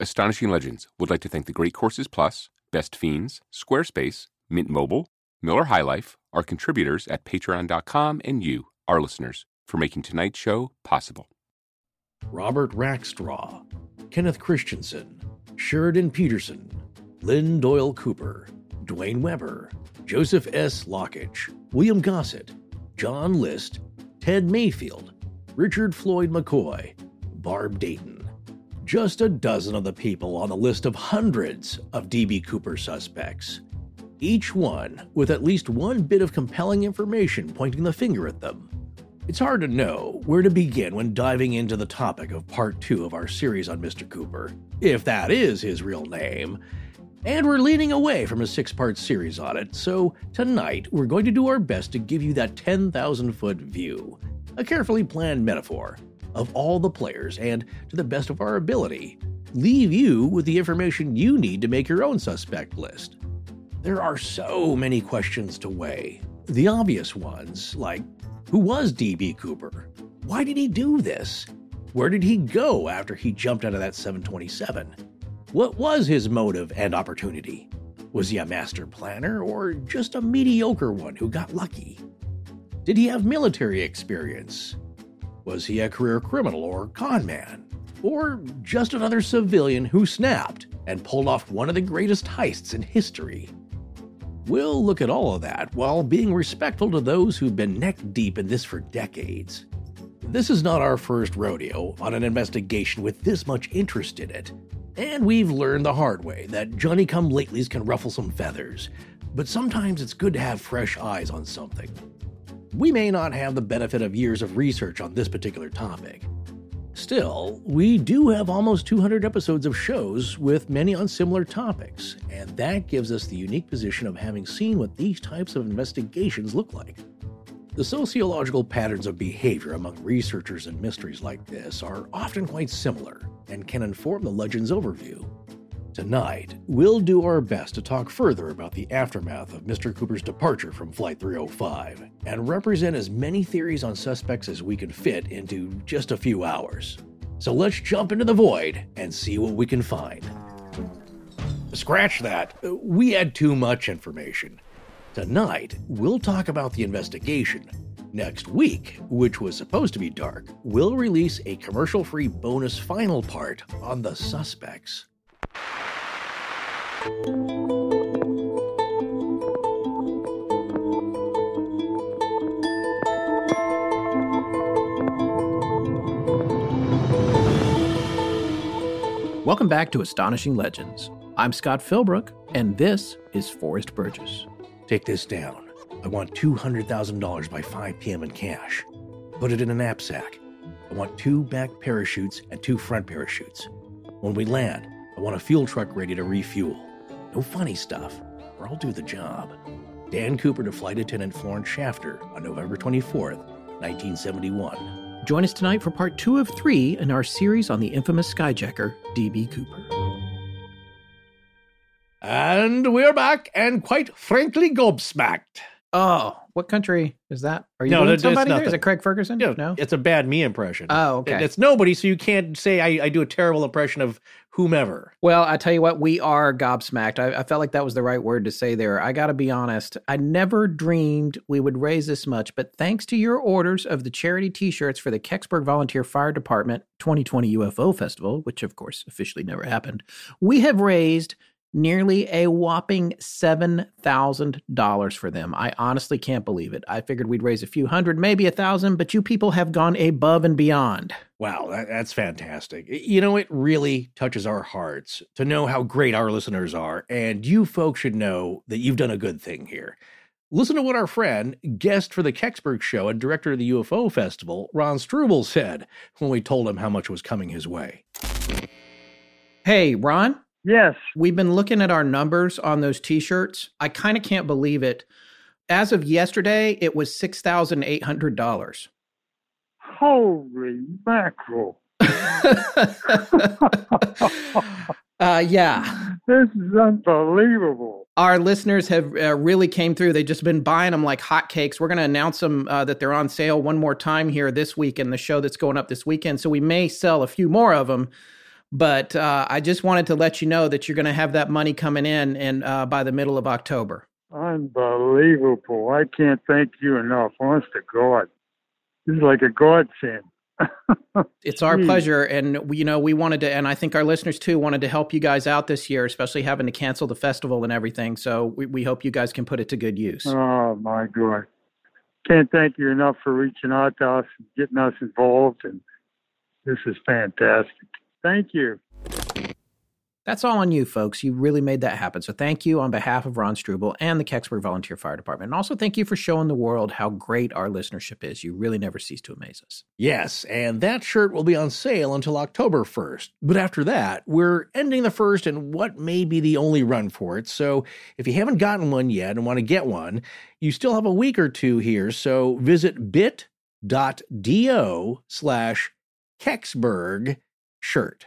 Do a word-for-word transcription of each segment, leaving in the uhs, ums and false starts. Astonishing Legends would like to thank the Great Courses Plus, Best Fiends, Squarespace, Mint Mobile, Miller High Life, our contributors at patreon dot com, and you, our listeners, for making tonight's show possible. Robert Rackstraw, Kenneth Christensen, Sheridan Peterson, Lynn Doyle Cooper, Dwayne Weber, Joseph S. Lockage, William Gossett, John List, Ted Mayfield, Richard Floyd McCoy, Barb Dayton. Just a dozen of the people on the list of hundreds of D B. Cooper suspects, each one with at least one bit of compelling information pointing the finger at them. It's hard to know where to begin when diving into the topic of part two of our series on Mister Cooper, if that is his real name, and we're leaning away from a six-part series on it, so tonight we're going to do our best to give you that ten thousand foot view, a carefully planned metaphor of all the players, and, to the best of our ability, leave you with the information you need to make your own suspect list. There are so many questions to weigh. The obvious ones, like, who was D B. Cooper? Why did he do this? Where did he go after he jumped out of that seven twenty-seven? What was his motive and opportunity? Was he a master planner, or just a mediocre one who got lucky? Did he have military experience? Was he a career criminal or con man? Or just another civilian who snapped and pulled off one of the greatest heists in history? We'll look at all of that while being respectful to those who've been neck deep in this for decades. This is not our first rodeo on an investigation with this much interest in it, and we've learned the hard way that Johnny-come-latelys can ruffle some feathers, but sometimes it's good to have fresh eyes on something. We may not have the benefit of years of research on this particular topic. Still, we do have almost two hundred episodes of shows with many on similar topics, and that gives us the unique position of having seen what these types of investigations look like. The sociological patterns of behavior among researchers in mysteries like this are often quite similar and can inform the legend's overview. Tonight, we'll do our best to talk further about the aftermath of Mister Cooper's departure from Flight three oh five and represent as many theories on suspects as we can fit into just a few hours. So let's jump into the void and see what we can find. Scratch that. We had too much information. Tonight, we'll talk about the investigation. Next week, which was supposed to be dark, we'll release a commercial-free bonus final part on the suspects. Welcome back to Astonishing Legends. I'm Scott Philbrook, and this is Forrest Burgess. Take this down. I want two hundred thousand dollars by five p.m. in cash. Put it in a knapsack. I want two back parachutes and two front parachutes. When we land, I want a fuel truck ready to refuel. No funny stuff, or I'll do the job. Dan Cooper to Flight Attendant Florence Schaffner on November twenty-fourth, nineteen seventy-one. Join us tonight for part two of three in our series on the infamous skyjacker, D B. Cooper. And we're back, and quite frankly gobsmacked. Oh, what country is that? Are you no, doing somebody there? Is it Craig Ferguson? No, no, it's a bad me impression. Oh, okay. It's nobody, so you can't say I, I do a terrible impression of whomever. Well, I tell you what, we are gobsmacked. I, I felt like that was the right word to say there. I got to be honest. I never dreamed we would raise this much, but thanks to your orders of the charity t-shirts for the Kecksburg Volunteer Fire Department twenty twenty U F O Festival, which of course officially never happened, we have raised nearly a whopping seven thousand dollars for them. I honestly can't believe it. I figured we'd raise a few hundred, maybe a thousand, but you people have gone above and beyond. Wow, that, that's fantastic. You know, it really touches our hearts to know how great our listeners are, and you folks should know that you've done a good thing here. Listen to what our friend, guest for the Kecksburg Show and director of the U F O Festival, Ron Struble, said when we told him how much was coming his way. Hey, Ron? Yes. We've been looking at our numbers on those t-shirts. I kind of can't believe it. As of yesterday, it was six thousand eight hundred dollars. Holy mackerel. uh, yeah. This is unbelievable. Our listeners have uh, really came through. They've just been buying them like hotcakes. We're going to announce them uh, that they're on sale one more time here this week in the show that's going up this weekend. So we may sell a few more of them. But uh, I just wanted to let you know that you're going to have that money coming in and uh, by the middle of October. Unbelievable. I can't thank you enough. Honest to God. This is like a godsend. It's our pleasure. And, you know, we wanted to, and I think our listeners too, wanted to help you guys out this year, especially having to cancel the festival and everything. So we, we hope you guys can put it to good use. Oh, my God. Can't thank you enough for reaching out to us and getting us involved. And this is fantastic. Thank you. That's all on you, folks. You really made that happen. So thank you on behalf of Ron Struble and the Kecksburg Volunteer Fire Department. And also thank you for showing the world how great our listenership is. You really never cease to amaze us. Yes, and that shirt will be on sale until October first. But after that, we're ending the first and what may be the only run for it. So if you haven't gotten one yet and want to get one, you still have a week or two here. So visit bit.do slash Kecksburg shirt.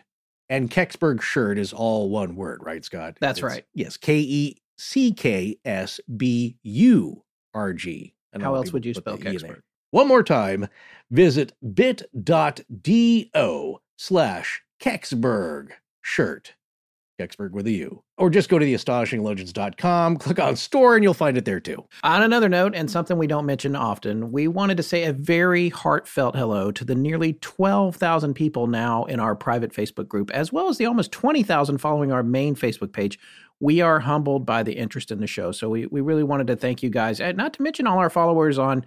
And Kecksburg shirt is all one word, right, Scott? That's it's, right. Yes, K E C K S B U R G. How else would you spell Kecksburg? One more time, visit bit.do slash Kecksburg shirt. Kecksburg with a U. Or just go to the astonishing legends dot com, click on store, and you'll find it there too. On another note, and something we don't mention often, we wanted to say a very heartfelt hello to the nearly twelve thousand people now in our private Facebook group, as well as the almost twenty thousand following our main Facebook page. We are humbled by the interest in the show. So we, we really wanted to thank you guys, and not to mention all our followers on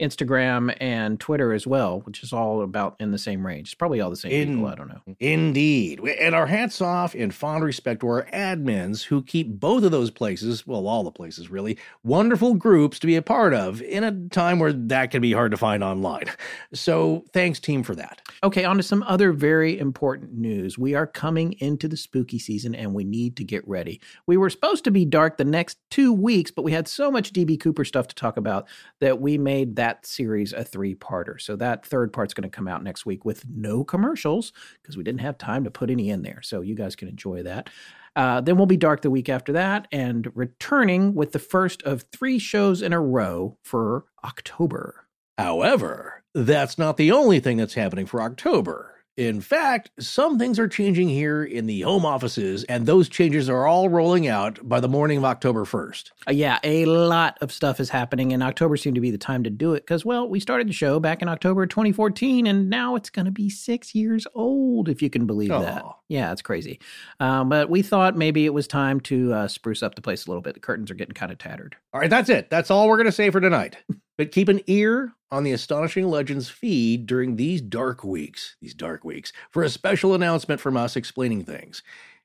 Instagram and Twitter as well, which is all about in the same range. It's probably all the same in, people. I don't know. Indeed. And our hats off and fond respect to our admins who keep both of those places, well, all the places really, wonderful groups to be a part of in a time where that can be hard to find online. So thanks, team, for that. Okay, on to some other very important news. We are coming into the spooky season and we need to get ready. We were supposed to be dark the next two weeks, but we had so much D B. Cooper stuff to talk about that we made that That series a three-parter. So that third part's going to come out next week with no commercials because we didn't have time to put any in there. So you guys can enjoy that. Uh, then we'll be dark the week after that and returning with the first of three shows in a row for October. However, that's not the only thing that's happening for October. In fact, some things are changing here in the home offices, and those changes are all rolling out by the morning of October first. Uh, yeah, a lot of stuff is happening, and October seemed to be the time to do it because, well, we started the show back in October twenty fourteen, and now it's going to be six years old, if you can believe Aww. That. Yeah, it's crazy. Um, but we thought maybe it was time to uh, spruce up the place a little bit. The curtains are getting kind of tattered. All right, that's it. That's all we're going to say for tonight. But keep an ear on the Astonishing Legends feed during these dark weeks, these dark weeks, for a special announcement from us explaining things.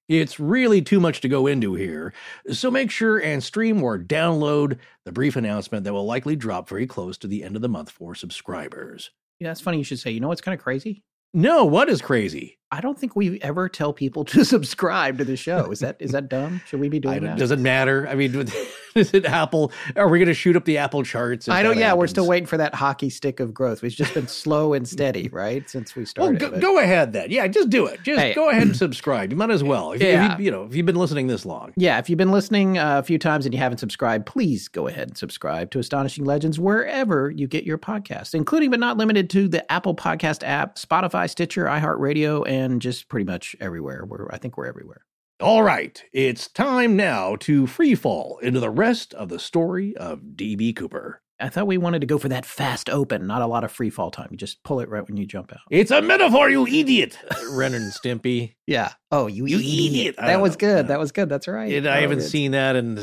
It's really too much to go into here, so make sure and stream or download the brief announcement that will likely drop very close to the end of the month for subscribers. Yeah, that's funny you should say. You know what's kind of crazy? No, what is crazy? I don't think we ever tell people to subscribe to the show. Is that is that dumb? Should we be doing that? Does it matter? I mean, is it Apple? Are we going to shoot up the Apple charts? I don't. Yeah, happens? We're still waiting for that hockey stick of growth. We've just been slow and steady, right, since we started. Well, go, go ahead then. Yeah, just do it. Just hey. Go ahead and subscribe. You might as well. If, yeah. if you, you know, if you've been listening this long. Yeah, if you've been listening a few times and you haven't subscribed, please go ahead and subscribe to Astonishing Legends wherever you get your podcasts, including but not limited to the Apple Podcast app, Spotify, Stitcher, iHeartRadio, and and just pretty much everywhere. We're, I think we're everywhere. All right, it's time now to free fall into the rest of the story of D B. Cooper. I thought we wanted to go for that fast open, not a lot of free fall time. You just pull it right when you jump out. It's a metaphor, you idiot. Ren and Stimpy. Yeah. Oh, you, you idiot. idiot. That was good. Know. That was good. That's right. It, I oh, haven't good. seen that in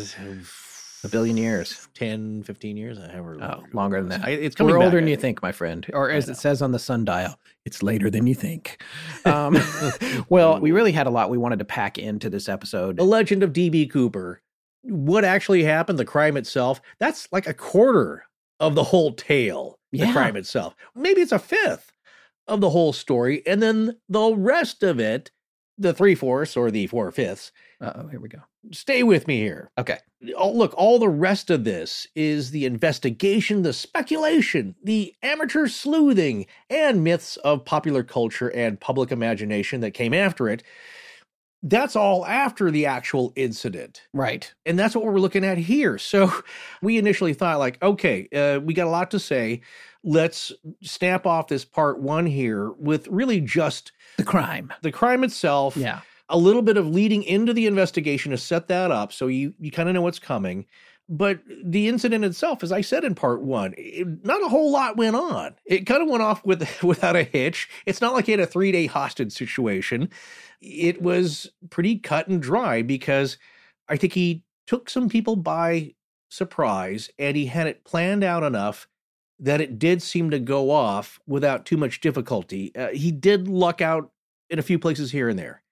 a billion years. ten, fifteen years However, oh, longer than that. I, it's coming We're back, older I than think. you think, my friend. Or as it says on the sundial, it's later than you think. Um, well, we really had a lot we wanted to pack into this episode. The Legend of D B. Cooper. What actually happened, the crime itself, that's like a quarter of the whole tale, the yeah. crime itself. Maybe it's a fifth of the whole story. And then the rest of it, the three-fourths or the four-fifths. Uh-oh, here we go. Stay with me here. Okay. Oh, look, all the rest of this is the investigation, the speculation, the amateur sleuthing, and myths of popular culture and public imagination that came after it. That's all after the actual incident. Right. And that's what we're looking at here. So we initially thought like, okay, uh, we got a lot to say. Let's snap off this part one here with really just the crime, the crime itself. Yeah. A little bit of leading into the investigation to set that up. So you, you kind of know what's coming. But the incident itself, as I said in part one, it, not a whole lot went on. It kind of went off with, without a hitch. It's not like it had a three-day hostage situation. It was pretty cut and dry because I think he took some people by surprise and he had it planned out enough that it did seem to go off without too much difficulty. Uh, he did luck out in a few places here and there.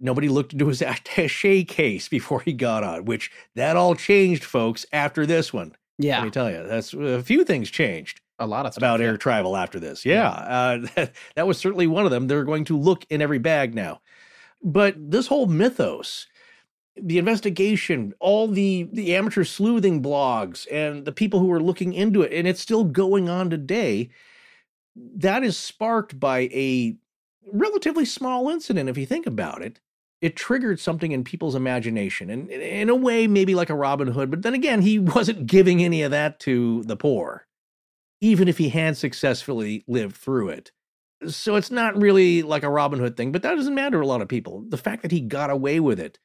Nobody looked into his attaché case before he got on, which that all changed, folks, after this one. Yeah. Let me tell you, that's a few things changed. A lot of stuff. About yeah. air travel after this. Yeah. yeah. Uh, that, that was certainly one of them. They're going to look in every bag now. But this whole mythos, the investigation, all the, the amateur sleuthing blogs and the people who are looking into it, and it's still going on today, that is sparked by a relatively small incident. If you think about it, it triggered something in people's imagination and in a way, maybe like a Robin Hood. But then again, he wasn't giving any of that to the poor, even if he had successfully lived through it. So it's not really like a Robin Hood thing, but that doesn't matter to a lot of people. The fact that he got away with it,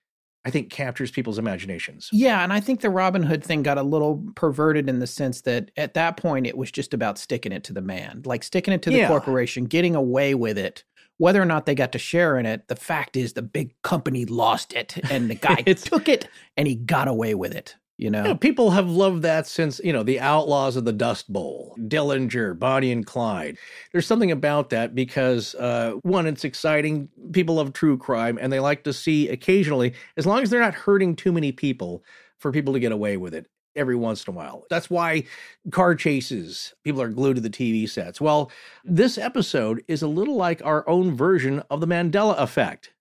I think, captures people's imaginations. Yeah, and I think the Robin Hood thing got a little perverted in the sense that at that point, it was just about sticking it to the man, like sticking it to the yeah. corporation, getting away with it. Whether or not they got to share in it, the fact is the big company lost it, and the guy took it, and he got away with it, you know? You know? People have loved that since, you know, the Outlaws of the Dust Bowl, Dillinger, Bonnie and Clyde. There's something about that because, uh, one, it's exciting. People love true crime, and they like to see occasionally, as long as they're not hurting too many people, for people to get away with it every once in a while. That's why car chases, people are glued to the T V sets. Well, this episode is a little like our own version of the Mandela effect,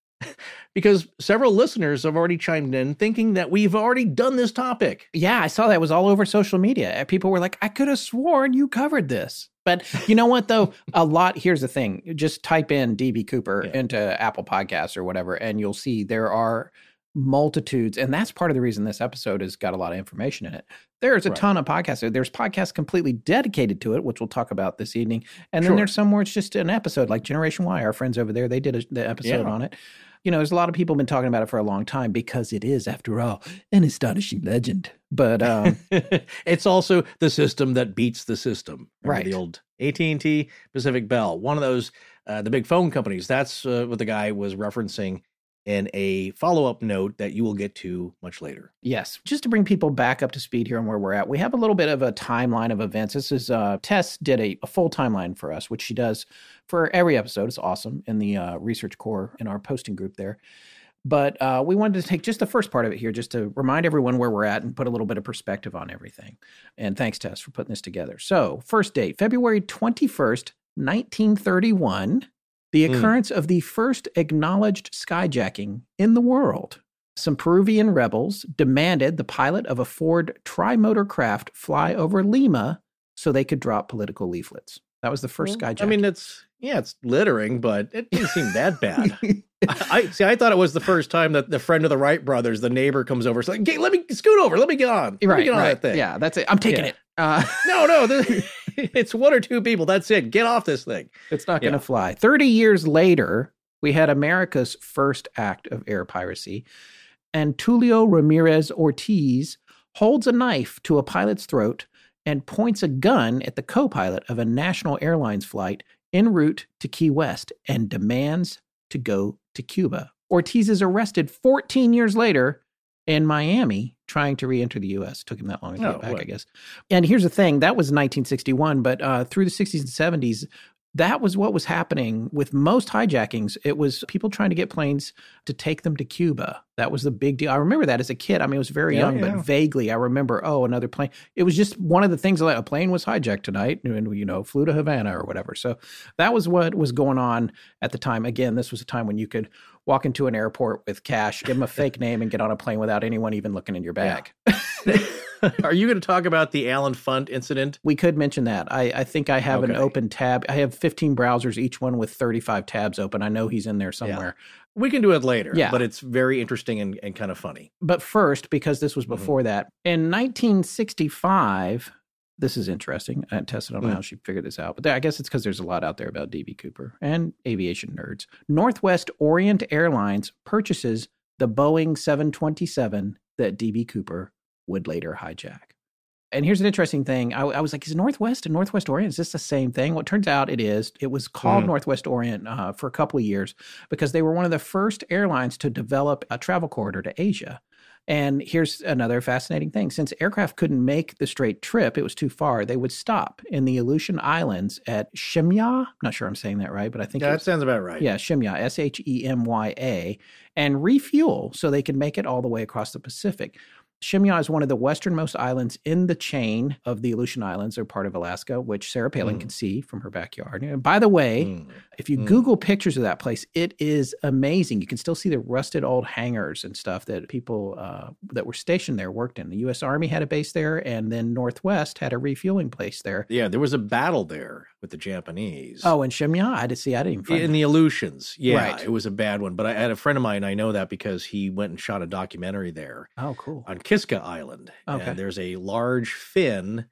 because several listeners have already chimed in thinking that we've already done this topic. Yeah, I saw that was all over social media. People were like, I could have sworn you covered this. But you know what, though? A lot, here's the thing. Just type in D B. Cooper yeah. into Apple Podcasts or whatever, and you'll see there are multitudes. And that's part of the reason this episode has got a lot of information in it. There's a right. ton of podcasts. There's podcasts completely dedicated to it, which we'll talk about this evening. And sure. then there's some where it's just an episode, like Generation Y, our friends over there, they did a, the episode yeah. on it. You know, there's a lot of people been talking about it for a long time because it is, after all, an astonishing legend. But um, it's also the system that beats the system. Remember right. The old A T and T, Pacific Bell, one of those, uh, the big phone companies. That's uh, what the guy was referencing in a follow-up note that you will get to much later. Yes. Just to bring people back up to speed here on where we're at, we have a little bit of a timeline of events. This is, uh, Tess did a, a full timeline for us, which she does for every episode. It's awesome in the uh, research core in our posting group there. But uh, we wanted to take just the first part of it here just to remind everyone where we're at and put a little bit of perspective on everything. And thanks, Tess, for putting this together. So first date, February twenty-first, nineteen thirty-one. The occurrence mm. of the first acknowledged skyjacking in the world. Some Peruvian rebels demanded the pilot of a Ford tri-motor craft fly over Lima so they could drop political leaflets. That was the first well, skyjacking. I mean, it's, yeah, it's littering, but it didn't seem that bad. I see, I thought it was the first time that the friend of the Wright brothers, the neighbor, comes over. It's like, okay, let me scoot over. Let me get on. Let right, me get on right. that thing. Yeah, that's it. I'm taking yeah. it. Uh, no, no, this, it's one or two people. That's it. Get off this thing. It's not yeah. going to fly. thirty years later, We had America's first act of air piracy, and Tulio Ramirez Ortiz holds a knife to a pilot's throat and points a gun at the co-pilot of a National Airlines flight en route to Key West and demands to go to Cuba. Ortiz is arrested fourteen years later in Miami trying to re-enter the U S. Took him that long to no, get back, what? I guess. And here's the thing, that was nineteen sixty-one, but uh, through the sixties and seventies, that was what was happening with most hijackings. It was people trying to get planes to take them to Cuba. That was the big deal. I remember that as a kid. I mean, I was very yeah, young, yeah. but vaguely I remember, oh, another plane. It was just one of the things, like a plane was hijacked tonight and, you know, flew to Havana or whatever. So that was what was going on at the time. Again, this was a time when you could walk into an airport with cash, give them a fake name, and get on a plane without anyone even looking in your bag. Yeah. Are you going to talk about the Alan Funt incident? We could mention that. I, I think I have okay. an open tab. I have fifteen browsers, each one with thirty-five tabs open. I know he's in there somewhere. Yeah. We can do it later, yeah. but it's very interesting and, and kind of funny. But first, because this was before mm-hmm. that, in nineteen sixty-five, this is interesting. I tested on mm-hmm. how she figured this out, but there, I guess it's because there's a lot out there about D B. Cooper and aviation nerds. Northwest Orient Airlines purchases the Boeing seven twenty-seven that D B. Cooper would later hijack. And here's an interesting thing. I, I was like, is Northwest and Northwest Orient, is this the same thing? Well, it turns out it is. It was called mm-hmm. Northwest Orient uh, for a couple of years because they were one of the first airlines to develop a travel corridor to Asia. And here's another fascinating thing. Since aircraft couldn't make the straight trip, it was too far, they would stop in the Aleutian Islands at Shemya. I'm not sure I'm saying that right, but I think yeah, it was, that sounds about right. Yeah, Shemya, S H E M Y A, and refuel so they could make it all the way across the Pacific. Shemya is one of the westernmost islands in the chain of the Aleutian Islands, or part of Alaska, which Sarah Palin mm. can see from her backyard. And by the way, mm. if you mm. Google pictures of that place, it is amazing. You can still see the rusted old hangars and stuff that people uh, that were stationed there worked in. The U S. Army had a base there, and then Northwest had a refueling place there. Yeah, there was a battle there with the Japanese. Oh, and Shemya, I didn't see, I didn't even find In that. The Aleutians, yeah, right. It was a bad one. But I had a friend of mine, I know that because he went and shot a documentary there. Oh, cool. On Kiska Island. Okay. And there's a large fin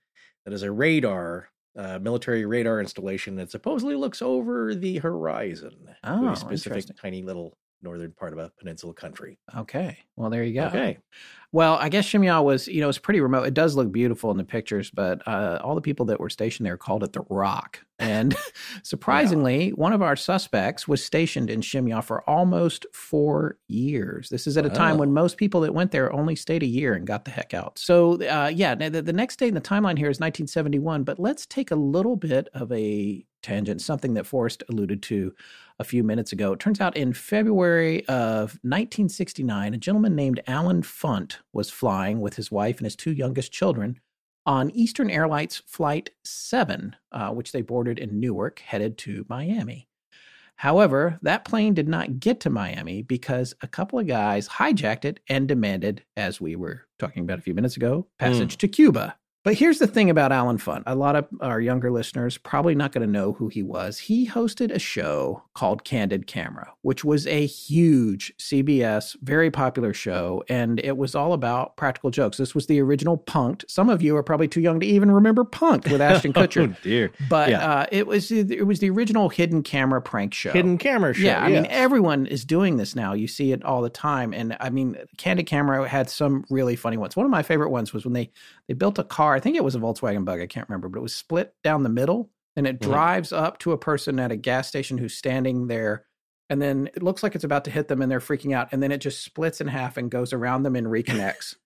that is a radar, uh, military radar installation that supposedly looks over the horizon. Oh, a specific tiny little northern part of a peninsula country. Okay. Well, there you go. Okay. Well, I guess Shemya was, you know, it's pretty remote. It does look beautiful in the pictures, but uh, all the people that were stationed there called it the Rock. And surprisingly, yeah. one of our suspects was stationed in Shemya for almost four years. This is at a oh. time when most people that went there only stayed a year and got the heck out. So, uh, yeah, the, the next day in the timeline here is nineteen seventy-one, but let's take a little bit of a tangent, something that Forrest alluded to a few minutes ago. It turns out in February of nineteen sixty-nine, a gentleman named Alan Funt was flying with his wife and his two youngest children on Eastern Airlines Flight seven, uh, which they boarded in Newark, headed to Miami. However, that plane did not get to Miami because a couple of guys hijacked it and demanded, as we were talking about a few minutes ago, passage mm. to Cuba. But here's the thing about Alan Funt. A lot of our younger listeners probably not going to know who he was. He hosted a show called Candid Camera, which was a huge C B S, very popular show, and it was all about practical jokes. This was the original Punk'd. Some of you are probably too young to even remember Punk'd with Ashton Kutcher. Oh, dear. But yeah. uh, it was it was the original hidden camera prank show. Hidden camera show, yeah. I yes. mean, everyone is doing this now. You see it all the time. And, I mean, Candid Camera had some really funny ones. One of my favorite ones was when they, they built a car. I think it was a Volkswagen Bug, I can't remember, but it was split down the middle, and it mm-hmm. drives up to a person at a gas station who's standing there, and then it looks like it's about to hit them, and they're freaking out, and then it just splits in half and goes around them and reconnects.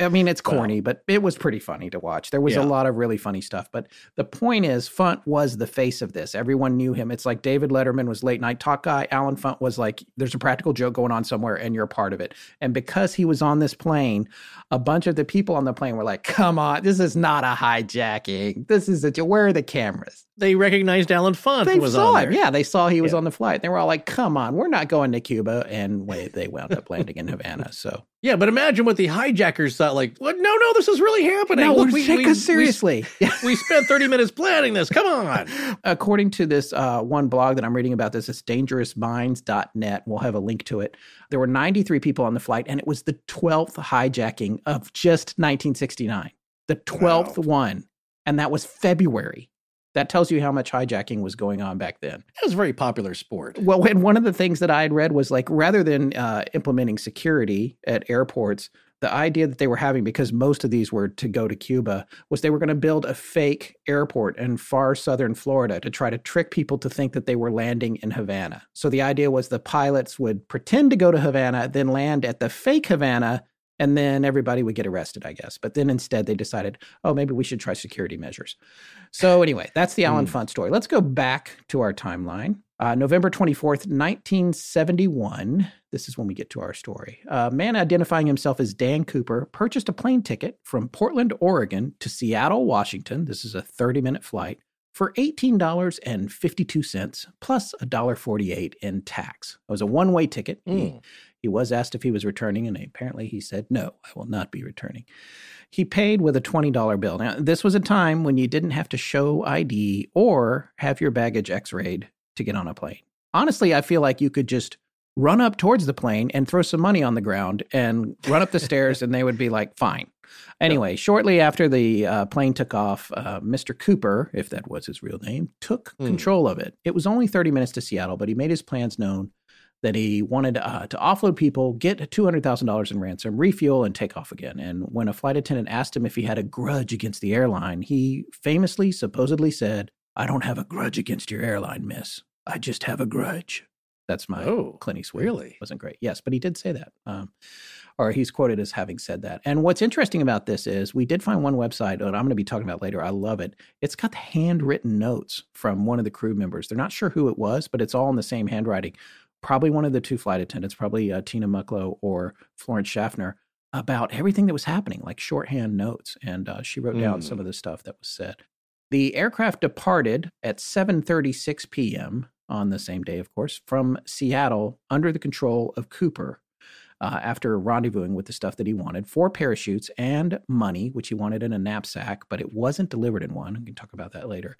I mean, it's corny, wow. but it was pretty funny to watch. There was yeah. a lot of really funny stuff. But the point is, Funt was the face of this. Everyone knew him. It's like David Letterman was late night talk guy. Alan Funt was like, there's a practical joke going on somewhere and you're a part of it. And because he was on this plane, a bunch of the people on the plane were like, come on, this is not a hijacking. This is a, where are the cameras? They recognized Alan Funt. They was saw on him. There. Yeah, they saw he was yeah. on the flight. They were all like, come on, we're not going to Cuba. And wait, they wound up landing in Havana. So yeah, but imagine what the hijackers thought, like, what? no, no, this is really happening. No, Look, we, take we, us seriously. We, we spent thirty minutes planning this. Come on. According to this uh, one blog that I'm reading about this, it's dangerous minds dot net. We'll have a link to it. There were ninety-three people on the flight, and it was the twelfth hijacking of just nineteen sixty-nine. The twelfth wow. one. And that was February. That tells you how much hijacking was going on back then. It was a very popular sport. Well, and one of the things that I had read was like, rather than uh, implementing security at airports, the idea that they were having, because most of these were to go to Cuba, was they were going to build a fake airport in far southern Florida to try to trick people to think that they were landing in Havana. So the idea was the pilots would pretend to go to Havana, then land at the fake Havana, and then everybody would get arrested, I guess. But then instead they decided, oh, maybe we should try security measures. So anyway, that's the Alan mm. Funt story. Let's go back to our timeline. Uh, November twenty-fourth, nineteen seventy-one, this is when we get to our story. A man identifying himself as Dan Cooper purchased a plane ticket from Portland, Oregon to Seattle, Washington. This is a thirty-minute flight for eighteen dollars and fifty-two cents plus one dollar and forty-eight cents in tax. It was a one-way ticket. Mm. He, he was asked if he was returning, and apparently he said, no, I will not be returning. He paid with a twenty dollar bill. Now, this was a time when you didn't have to show I D or have your baggage x-rayed to get on a plane. Honestly, I feel like you could just run up towards the plane and throw some money on the ground and run up the stairs and they would be like, fine. Anyway, shortly after the uh, plane took off, uh, Mister Cooper, if that was his real name, took mm. control of it. It was only thirty minutes to Seattle, but he made his plans known that he wanted uh, to offload people, get two hundred thousand dollars in ransom, refuel, and take off again. And when a flight attendant asked him if he had a grudge against the airline, he famously, supposedly said, I don't have a grudge against your airline, miss. I just have a grudge. That's my oh, Clint Eastwood. Really? Wasn't great. Yes, but he did say that. Um, or he's quoted as having said that. And what's interesting about this is we did find one website, and I'm going to be talking about later. I love it. It's got the handwritten notes from one of the crew members. They're not sure who it was, but it's all in the same handwriting. Probably one of the two flight attendants, probably uh, Tina Mucklow or Florence Schaffner, about everything that was happening, like shorthand notes. And uh, she wrote mm. down some of the stuff that was said. The aircraft departed at seven thirty-six p.m. on the same day, of course, from Seattle under the control of Cooper uh, after rendezvousing with the stuff that he wanted, four parachutes and money, which he wanted in a knapsack, but it wasn't delivered in one. We can talk about that later,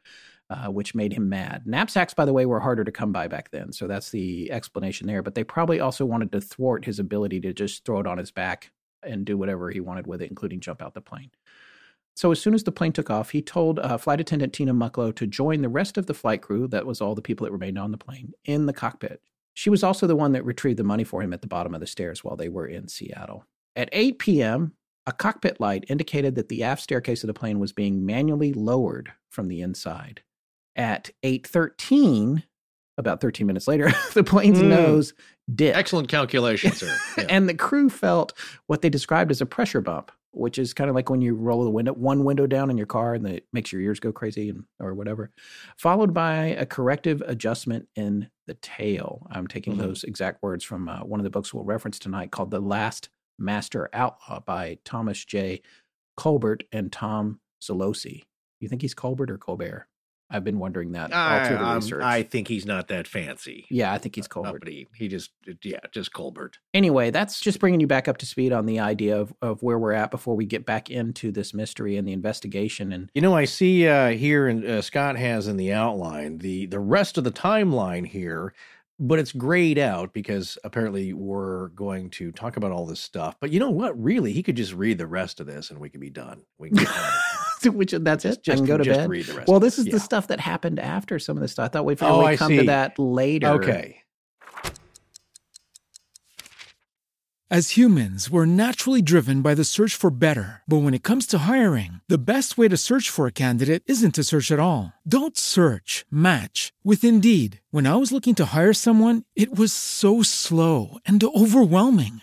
uh, which made him mad. Knapsacks, by the way, were harder to come by back then, so that's the explanation there. But they probably also wanted to thwart his ability to just throw it on his back and do whatever he wanted with it, including jump out the plane. So as soon as the plane took off, he told uh, flight attendant Tina Mucklow to join the rest of the flight crew, that was all the people that remained on the plane, in the cockpit. She was also the one that retrieved the money for him at the bottom of the stairs while they were in Seattle. At eight p.m., a cockpit light indicated that the aft staircase of the plane was being manually lowered from the inside. At eight thirteen, about thirteen minutes later, the plane's mm. nose dipped. Excellent calculation, sir. Yeah. And the crew felt what they described as a pressure bump, which is kind of like when you roll the window, one window down in your car and it makes your ears go crazy and, or whatever, followed by a corrective adjustment in the tail. I'm taking mm-hmm. those exact words from uh, one of the books we'll reference tonight called The Last Master Outlaw by Thomas J. Colbert and Tom Zalosi. You think he's Colbert or Colbert? I've been wondering that I, all through the um, research. I think he's not that fancy. Yeah, I think he's Colbert. Uh, but he, he just, yeah, just Colbert. Anyway, that's just bringing you back up to speed on the idea of, of where we're at before we get back into this mystery and the investigation. And you know, I see uh, here, and uh, Scott has in the outline, the, the rest of the timeline here, but it's grayed out because apparently we're going to talk about all this stuff. But you know what? Really, he could just read the rest of this and we could be done. We can be done. Which that's just, it. Just, I can go to just bed. Read the rest well, this is yeah. the stuff that happened after some of this stuff. I thought we'd finally oh, I come see. to that later. Okay. As humans, we're naturally driven by the search for better. But when it comes to hiring, the best way to search for a candidate isn't to search at all. Don't search, match with Indeed. When I was looking to hire someone, it was so slow and overwhelming.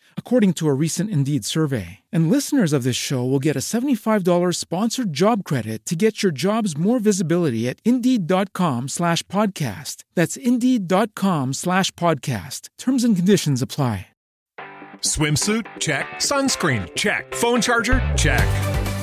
according to a recent Indeed survey. And listeners of this show will get a seventy-five dollars sponsored job credit to get your jobs more visibility at Indeed.com slash podcast. That's Indeed.com slash podcast. Terms and conditions apply. Swimsuit? Check. Sunscreen? Check. Phone charger? Check.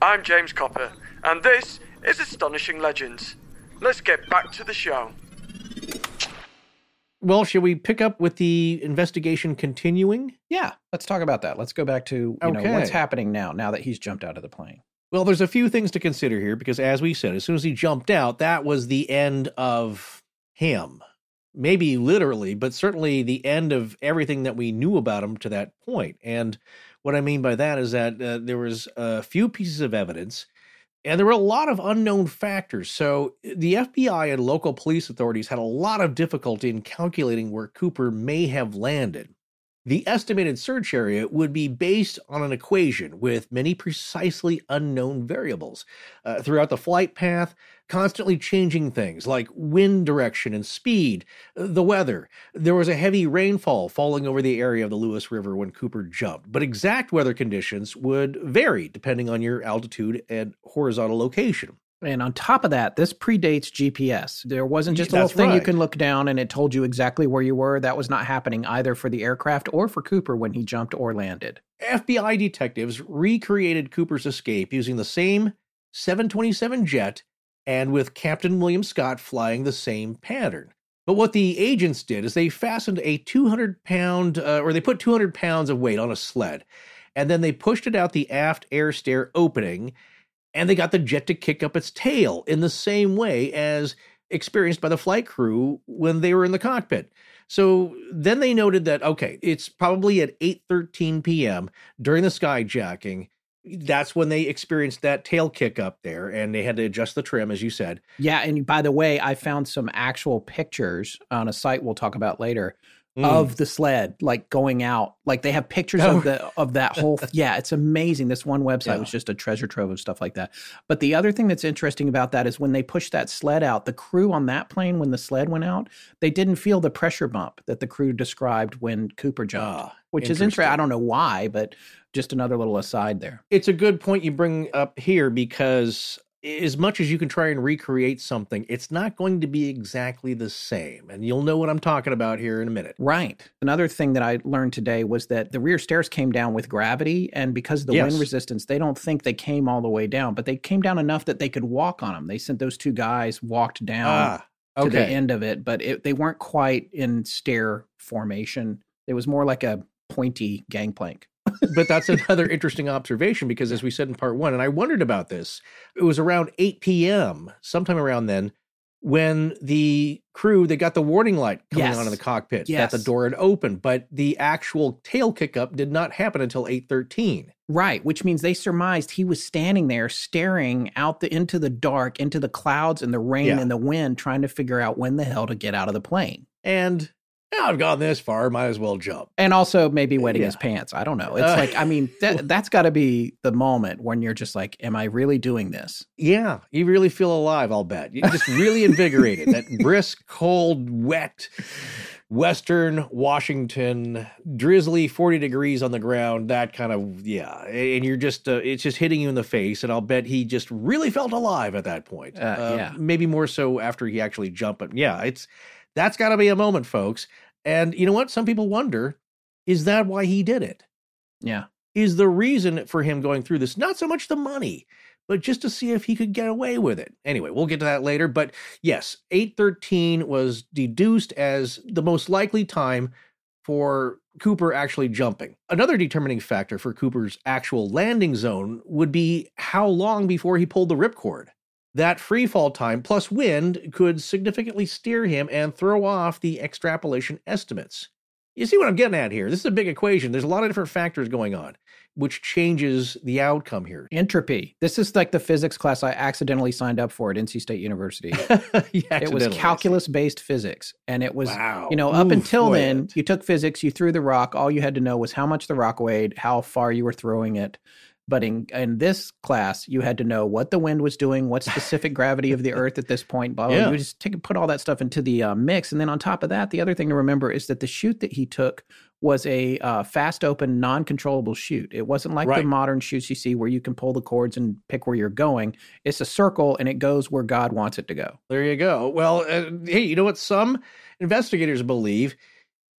I'm James Copper, and this is Astonishing Legends. Let's get back to the show. Well, should we pick up with the investigation continuing? Yeah, let's talk about that. Let's go back to you okay. know, what's happening now, now that he's jumped out of the plane. Well, there's a few things to consider here because, as we said, as soon as he jumped out, that was the end of him. Maybe literally, but certainly the end of everything that we knew about him to that point. And what I mean by that is that uh, there was a few pieces of evidence, and there were a lot of unknown factors. So the F B I and local police authorities had a lot of difficulty in calculating where Cooper may have landed. The estimated search area would be based on an equation with many precisely unknown variables uh, throughout the flight path, constantly changing things like wind direction and speed, the weather. There was a heavy rainfall falling over the area of the Lewis River when Cooper jumped, but exact weather conditions would vary depending on your altitude and horizontal location. And on top of that, this predates G P S. There wasn't just a That's little thing right. you can look down and it told you exactly where you were. That was not happening either for the aircraft or for Cooper when he jumped or landed. F B I detectives recreated Cooper's escape using the same seven twenty-seven jet and with Captain William Scott flying the same pattern. But what the agents did is they fastened a two hundred pound, uh, or they put two hundred pounds of weight on a sled, and then they pushed it out the aft air stair opening, and they got the jet to kick up its tail in the same way as experienced by the flight crew when they were in the cockpit. So then they noted that, okay, it's probably at eight thirteen p.m. during the skyjacking. That's when they experienced that tail kick up there, and they had to adjust the trim, as you said. Yeah, and by the way, I found some actual pictures on a site we'll talk about later mm. of the sled, like going out. Like they have pictures oh. of the of that whole. Th- yeah, it's amazing. This one website yeah. was just a treasure trove of stuff like that. But the other thing that's interesting about that is when they pushed that sled out, the crew on that plane, when the sled went out, they didn't feel the pressure bump that the crew described when Cooper jumped. Oh. Which interesting. is interesting. I don't know why, but just another little aside there. It's a good point you bring up here because as much as you can try and recreate something, it's not going to be exactly the same. And you'll know what I'm talking about here in a minute. Right. Another thing that I learned today was that the rear stairs came down with gravity. And because of the yes. wind resistance, they don't think they came all the way down, but they came down enough that they could walk on them. They sent those two guys, walked down ah, okay. to the end of it, but it, they weren't quite in stair formation. It was more like a pointy gangplank. But that's another interesting observation because, as we said in part one, and I wondered about this, it was around eight p.m., sometime around then, when the crew, they got the warning light coming yes. on in the cockpit yes. that the door had opened, but the actual tail kick-up did not happen until eight thirteen. Right, which means they surmised he was standing there staring out the into the dark, into the clouds and the rain yeah. and the wind, trying to figure out when the hell to get out of the plane. And... yeah, I've gone this far, might as well jump. And also maybe wetting yeah. his pants. I don't know. It's uh, like, I mean, that, that's got to be the moment when you're just like, am I really doing this? Yeah, you really feel alive, I'll bet. You're just really invigorated. That brisk, cold, wet, Western Washington, drizzly, forty degrees on the ground, that kind of, yeah. And you're just, uh, it's just hitting you in the face. And I'll bet he just really felt alive at that point. Uh, uh, yeah. Maybe more so after he actually jumped. But yeah, it's... that's got to be a moment, folks. And you know what? Some people wonder, is that why he did it? Yeah. Is the reason for him going through this not so much the money, but just to see if he could get away with it? Anyway, we'll get to that later. But yes, eight thirteen was deduced as the most likely time for Cooper actually jumping. Another determining factor for Cooper's actual landing zone would be how long before he pulled the ripcord. That free fall time plus wind could significantly steer him and throw off the extrapolation estimates. You see what I'm getting at here? This is a big equation. There's a lot of different factors going on, which changes the outcome here. Entropy. This is like the physics class I accidentally signed up for at N C State University. It was calculus-based physics. And it was, wow. you know, up Oof, until then, it. you took physics, you threw the rock. All you had to know was how much the rock weighed, how far you were throwing it. But in, in this class, you had to know what the wind was doing, what specific gravity of the earth at this point, blah, blah, yeah. blah. You just take, put all that stuff into the uh, mix. And then on top of that, the other thing to remember is that the chute that he took was a uh, fast open, non-controllable chute. It wasn't like right. the modern chutes you see where you can pull the cords and pick where you're going. It's a circle and it goes where God wants it to go. There you go. Well, uh, hey, you know what? Some investigators believe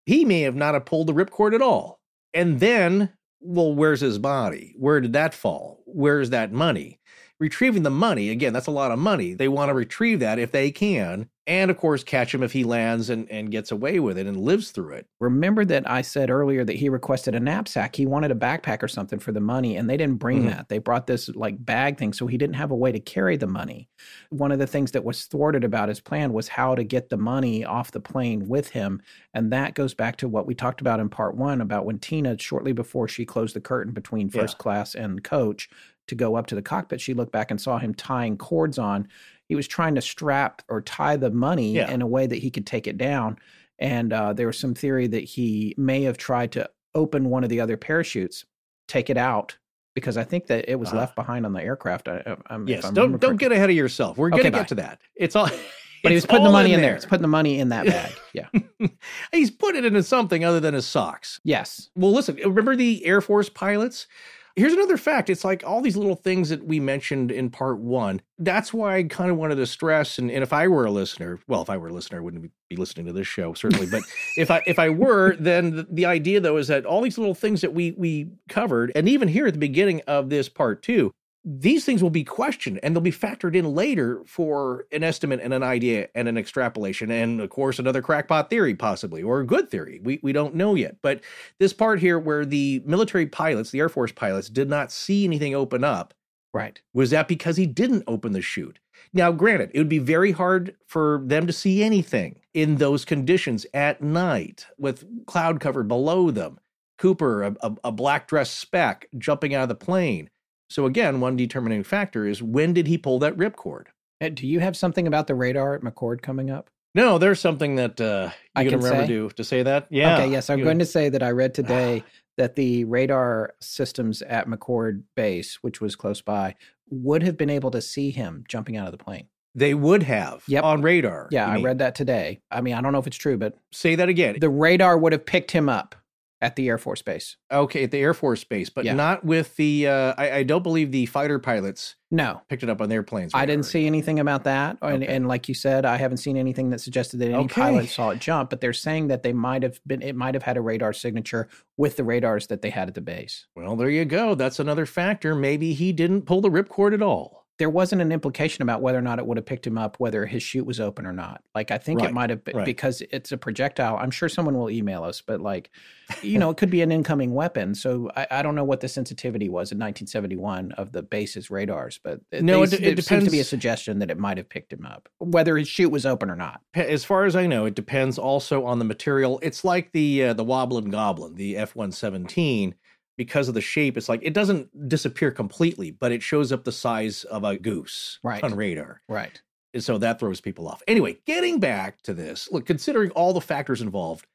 he may have not have pulled the ripcord at all. And then... well, where's his body? Where did that fall? Where's that money? Retrieving the money, again, that's a lot of money. They want to retrieve that if they can. And, of course, catch him if he lands and, and gets away with it and lives through it. Remember that I said earlier that he requested a knapsack. He wanted a backpack or something for the money, and they didn't bring mm-hmm. that. They brought this, like, bag thing, so he didn't have a way to carry the money. One of the things that was thwarted about his plan was how to get the money off the plane with him, and that goes back to what we talked about in part one about when Tina, shortly before she closed the curtain between first yeah. class and coach, to go up to the cockpit, she looked back and saw him tying cords on. He was trying to strap or tie the money yeah. in a way that he could take it down. And uh, there was some theory that he may have tried to open one of the other parachutes, take it out, because I think that it was uh, left behind on the aircraft. I, I'm, yes, if don't, don't get ahead of yourself. We're okay, going to get to that. It's all... But he was putting the money in there. He's putting the money in that bag. Yeah. He's put it into something other than his socks. Yes. Well, listen, remember the Air Force pilots? Here's another fact. It's like all these little things that we mentioned in part one. That's why I kind of wanted to stress. And, and if I were a listener, well, if I were a listener, I wouldn't be listening to this show, certainly. But if I if I were, then the, the idea, though, is that all these little things that we we covered, and even here at the beginning of this part two, these things will be questioned and they'll be factored in later for an estimate and an idea and an extrapolation and, of course, another crackpot theory possibly or a good theory. We we don't know yet. But this part here where the military pilots, the Air Force pilots, did not see anything open up. Right. Was that because he didn't open the chute? Now, granted, it would be very hard for them to see anything in those conditions at night with cloud cover below them. Cooper, a, a, a black-dressed speck jumping out of the plane. So again, one determining factor is when did he pull that ripcord? Do you have something about the radar at McChord coming up? No, there's something that uh, I can remember to, to say that. Yeah. Okay, yes, I'm you, going to say that I read today that the radar systems at McChord base, which was close by, would have been able to see him jumping out of the plane. They would have yep. on radar. Yeah, I mean. read that today. I mean, I don't know if it's true, but... Say that again. The radar would have picked him up. At the Air Force Base. Okay, at the Air Force Base, but yeah. not with the, uh, I, I don't believe the fighter pilots no. picked it up on their planes. Right I didn't right. see anything about that. Okay. And, and like you said, I haven't seen anything that suggested that any okay. pilot saw it jump, but they're saying that they might have been, it might have had a radar signature with the radars that they had at the base. Well, there you go. That's another factor. Maybe he didn't pull the ripcord at all. There wasn't an implication about whether or not it would have picked him up, whether his chute was open or not. Like, I think right, it might have been right. because it's a projectile. I'm sure someone will email us, but like, you know, it could be an incoming weapon. So I, I don't know what the sensitivity was in nineteen seventy-one of the base's radars, but no, they, it, it, it seems to be a suggestion that it might have picked him up, whether his chute was open or not. As far as I know, it depends also on the material. It's like the, uh, the Wobblin' Goblin, the F one seventeen. Because of the shape, it's like it doesn't disappear completely, but it shows up the size of a goose right. on radar. Right. And so that throws people off. Anyway, getting back to this, look, considering all the factors involved,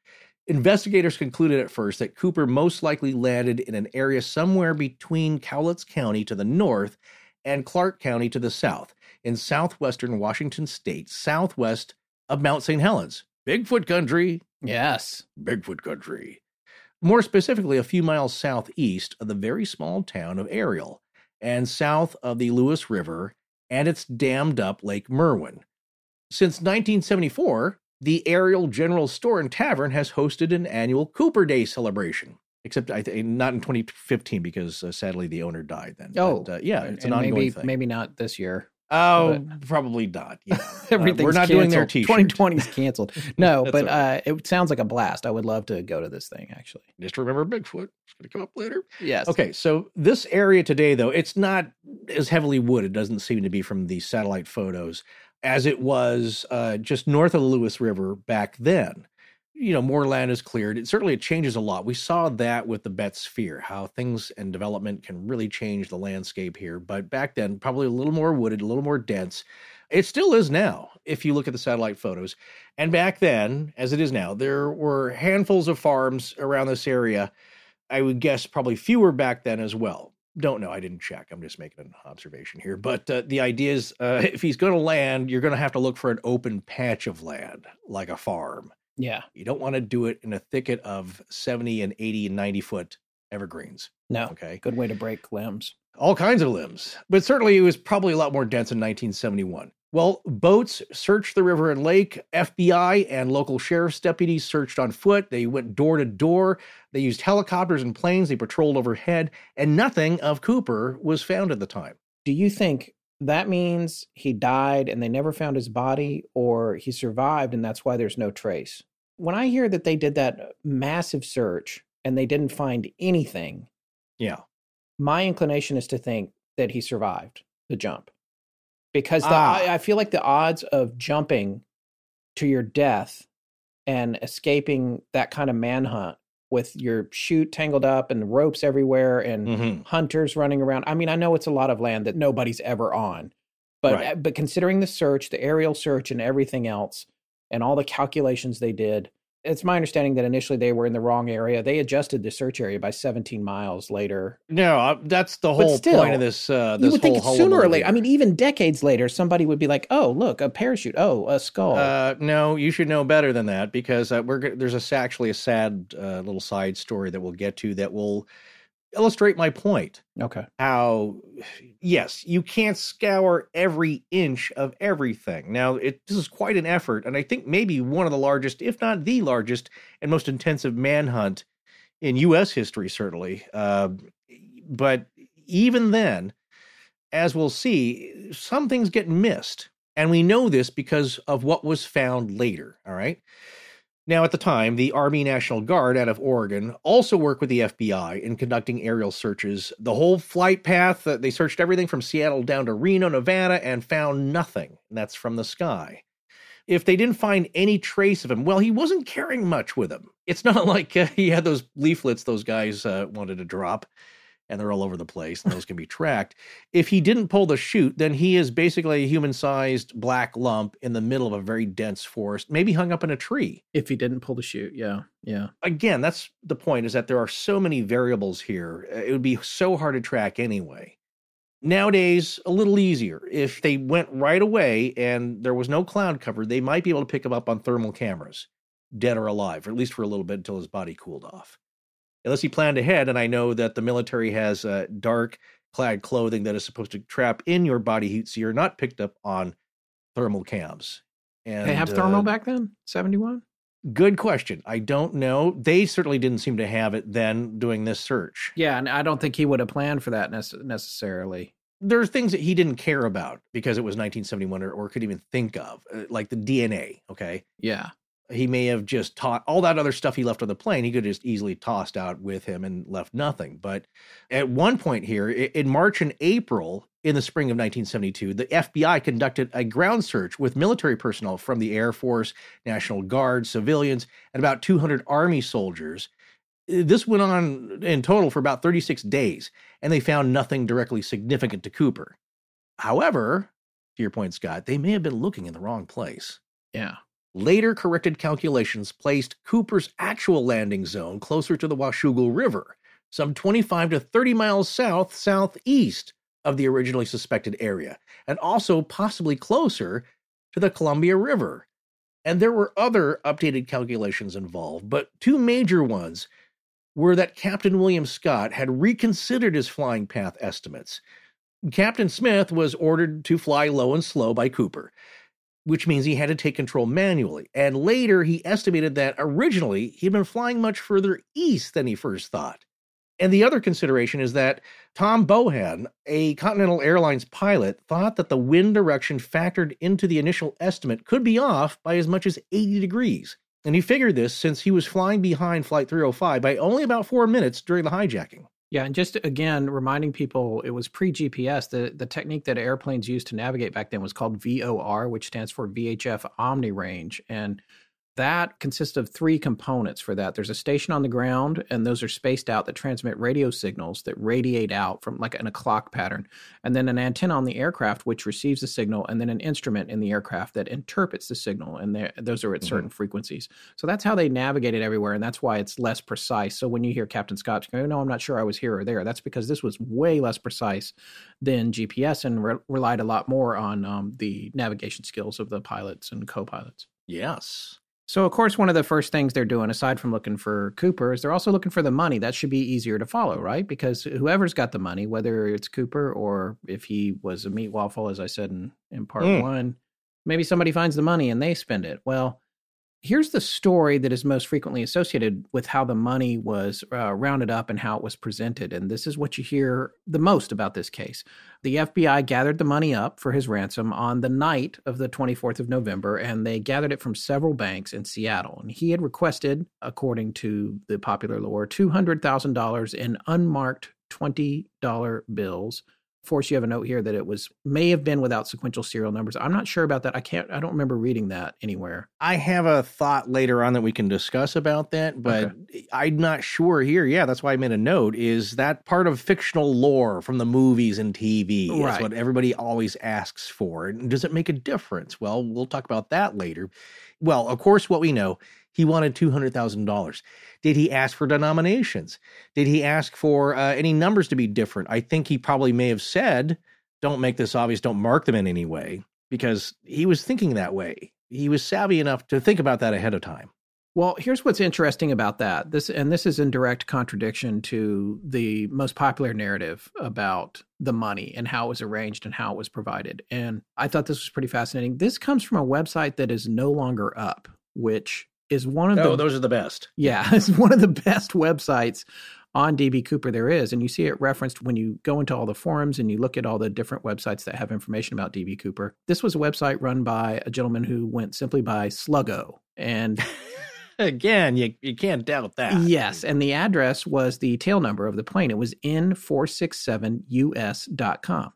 investigators concluded at first that Cooper most likely landed in an area somewhere between Cowlitz County to the north and Clark County to the south in southwestern Washington state, southwest of Mount Saint Helens. Bigfoot country. Yes. Bigfoot country. More specifically, a few miles southeast of the very small town of Ariel and south of the Lewis River and its dammed up Lake Merwin. Since nineteen seventy-four, the Ariel General Store and Tavern has hosted an annual Cooper Day celebration, except I th- not in twenty fifteen because uh, sadly the owner died then. Oh, but, uh, yeah, it's and, an and ongoing maybe, thing. Maybe not this year. Oh, but probably not. Yeah. Everything's uh, we're not canceled. Doing their t-shirt. twenty twenty is canceled. No, but right. uh, it sounds like a blast. I would love to go to this thing, actually. Just remember Bigfoot. It's going to come up later. Yes. Okay, so this area today, though, it's not as heavily wooded. It doesn't seem to be from the satellite photos as it was uh, just north of the Lewis River back then. You know, more land is cleared. It certainly it changes a lot. We saw that with the Betts Sphere, how things and development can really change the landscape here. But back then, probably a little more wooded, a little more dense. It still is now, if you look at the satellite photos. And back then, as it is now, there were handfuls of farms around this area. I would guess probably fewer back then as well. don't know. I didn't check. I'm just making an observation here. But uh, the idea is uh, if he's going to land, you're going to have to look for an open patch of land, like a farm. Yeah. You don't want to do it in a thicket of seventy and eighty and ninety foot evergreens. No. Okay. Good way to break limbs. All kinds of limbs. But certainly it was probably a lot more dense in nineteen seventy-one. Well, boats searched the river and lake. F B I and local sheriff's deputies searched on foot. They went door to door. They used helicopters and planes. They patrolled overhead. And nothing of Cooper was found at the time. Do you think that means he died and they never found his body, or he survived and that's why there's no trace? When I hear that they did that massive search and they didn't find anything, yeah, my inclination is to think that he survived the jump. Because the, ah. I, I feel like the odds of jumping to your death and escaping that kind of manhunt with your chute tangled up and the ropes everywhere and mm-hmm. hunters running around. I mean, I know it's a lot of land that nobody's ever on, but right. but considering the search, the aerial search and everything else and all the calculations they did, it's my understanding that initially they were in the wrong area. They adjusted the search area by seventeen miles later. No, that's the whole still, point of this. Uh, this you would whole think sooner or later. I mean, even decades later, somebody would be like, "Oh, look, a parachute. Oh, a skull." Uh, no, you should know better than that, because uh, we're g- there's a, actually a sad uh, little side story that we'll get to that will illustrate my point. Okay. How? Yes, you can't scour every inch of everything. Now, it, this is quite an effort, and I think maybe one of the largest, if not the largest, and most intensive manhunt in U S history, certainly. Uh, but even then, as we'll see, some things get missed, and we know this because of what was found later. All right. Now, at the time, the Army National Guard out of Oregon also worked with the F B I in conducting aerial searches. The whole flight path, uh, they searched everything from Seattle down to Reno, Nevada, and found nothing. And that's from the sky. If they didn't find any trace of him, well, he wasn't carrying much with him. It's not like uh, he had those leaflets those guys uh, wanted to drop, and they're all over the place, and those can be tracked. If he didn't pull the chute, then he is basically a human-sized black lump in the middle of a very dense forest, maybe hung up in a tree. If he didn't pull the chute, yeah, yeah. Again, that's the point, is that there are so many variables here. It would be so hard to track anyway. Nowadays, a little easier. If they went right away and there was no cloud cover, they might be able to pick him up on thermal cameras, dead or alive, or at least for a little bit until his body cooled off. Unless he planned ahead, and I know that the military has uh, dark clad clothing that is supposed to trap in your body heat, so you're not picked up on thermal cams. And they have thermal uh, back then, seventy-one? Good question. I don't know. They certainly didn't seem to have it then doing this search. Yeah, and I don't think he would have planned for that ne- necessarily. There are things that he didn't care about because it was nineteen seventy-one or, or could even think of, like the D N A, okay? Yeah. He may have just taught all that other stuff he left on the plane. He could have just easily tossed out with him and left nothing. But at one point here, in March and April in the spring of nineteen seventy-two, the F B I conducted a ground search with military personnel from the Air Force, National Guard, civilians, and about two hundred Army soldiers. This went on in total for about thirty-six days, and they found nothing directly significant to Cooper. However, to your point, Scott, they may have been looking in the wrong place. Yeah. Later corrected calculations placed Cooper's actual landing zone closer to the Washougal River, some twenty-five to thirty miles south, southeast of the originally suspected area, and also possibly closer to the Columbia River. And there were other updated calculations involved, but two major ones were that Captain William Scott had reconsidered his flying path estimates. Captain Smith was ordered to fly low and slow by Cooper, which means he had to take control manually. And later, he estimated that originally he'd been flying much further east than he first thought. And the other consideration is that Tom Bohan, a Continental Airlines pilot, thought that the wind direction factored into the initial estimate could be off by as much as eighty degrees. And he figured this since he was flying behind Flight three oh five by only about four minutes during the hijacking. Yeah, and just, again, reminding people, it was pre-G P S. The, the technique that airplanes used to navigate back then was called V O R, which stands for V H F Omni Range. And That consists of three components for that. There's a station on the ground, and those are spaced out that transmit radio signals that radiate out from like in a clock pattern. And then an antenna on the aircraft, which receives the signal, and then an instrument in the aircraft that interprets the signal. And those are at mm-hmm. certain frequencies. So that's how they navigate it everywhere, and that's why it's less precise. So when you hear Captain Scott go, no, I'm not sure I was here or there, that's because this was way less precise than G P S and re- relied a lot more on um, the navigation skills of the pilots and co-pilots. Yes. So, of course, one of the first things they're doing, aside from looking for Cooper, is they're also looking for the money. That should be easier to follow, right? Because whoever's got the money, whether it's Cooper or if he was a meat waffle, as I said in, in part mm. one, maybe somebody finds the money and they spend it. Well, here's the story that is most frequently associated with how the money was uh, rounded up and how it was presented. And this is what you hear the most about this case. The F B I gathered the money up for his ransom on the night of the twenty-fourth of November, and they gathered it from several banks in Seattle. And he had requested, according to the popular lore, two hundred thousand dollars in unmarked twenty dollar bills. Of course, you have a note here that it was may have been without sequential serial numbers. I'm not sure about that. I can't, I don't remember reading that anywhere. I have a thought later on that we can discuss about that, but okay. I'm not sure here. Yeah, that's why I made a note, is that part of fictional lore from the movies and T V. Right. That's what everybody always asks for. And does it make a difference? Well, we'll talk about that later. Well, of course, what we know, he wanted two hundred thousand dollars. Did he ask for denominations? Did he ask for uh, any numbers to be different? I think he probably may have said, don't make this obvious, don't mark them in any way, because he was thinking that way. He was savvy enough to think about that ahead of time. Well, here's what's interesting about that. This, and this is in direct contradiction to the most popular narrative about the money and how it was arranged and how it was provided. And I thought this was pretty fascinating. This comes from a website that is no longer up, which is one of oh, the... Oh, those are the best. Yeah, it's one of the best websites on D B Cooper there is. And you see it referenced when you go into all the forums and you look at all the different websites that have information about D B Cooper. This was a website run by a gentleman who went simply by Sluggo. And... Again, you, you can't doubt that. Yes, and the address was the tail number of the plane. It was n four six seven u s dot com,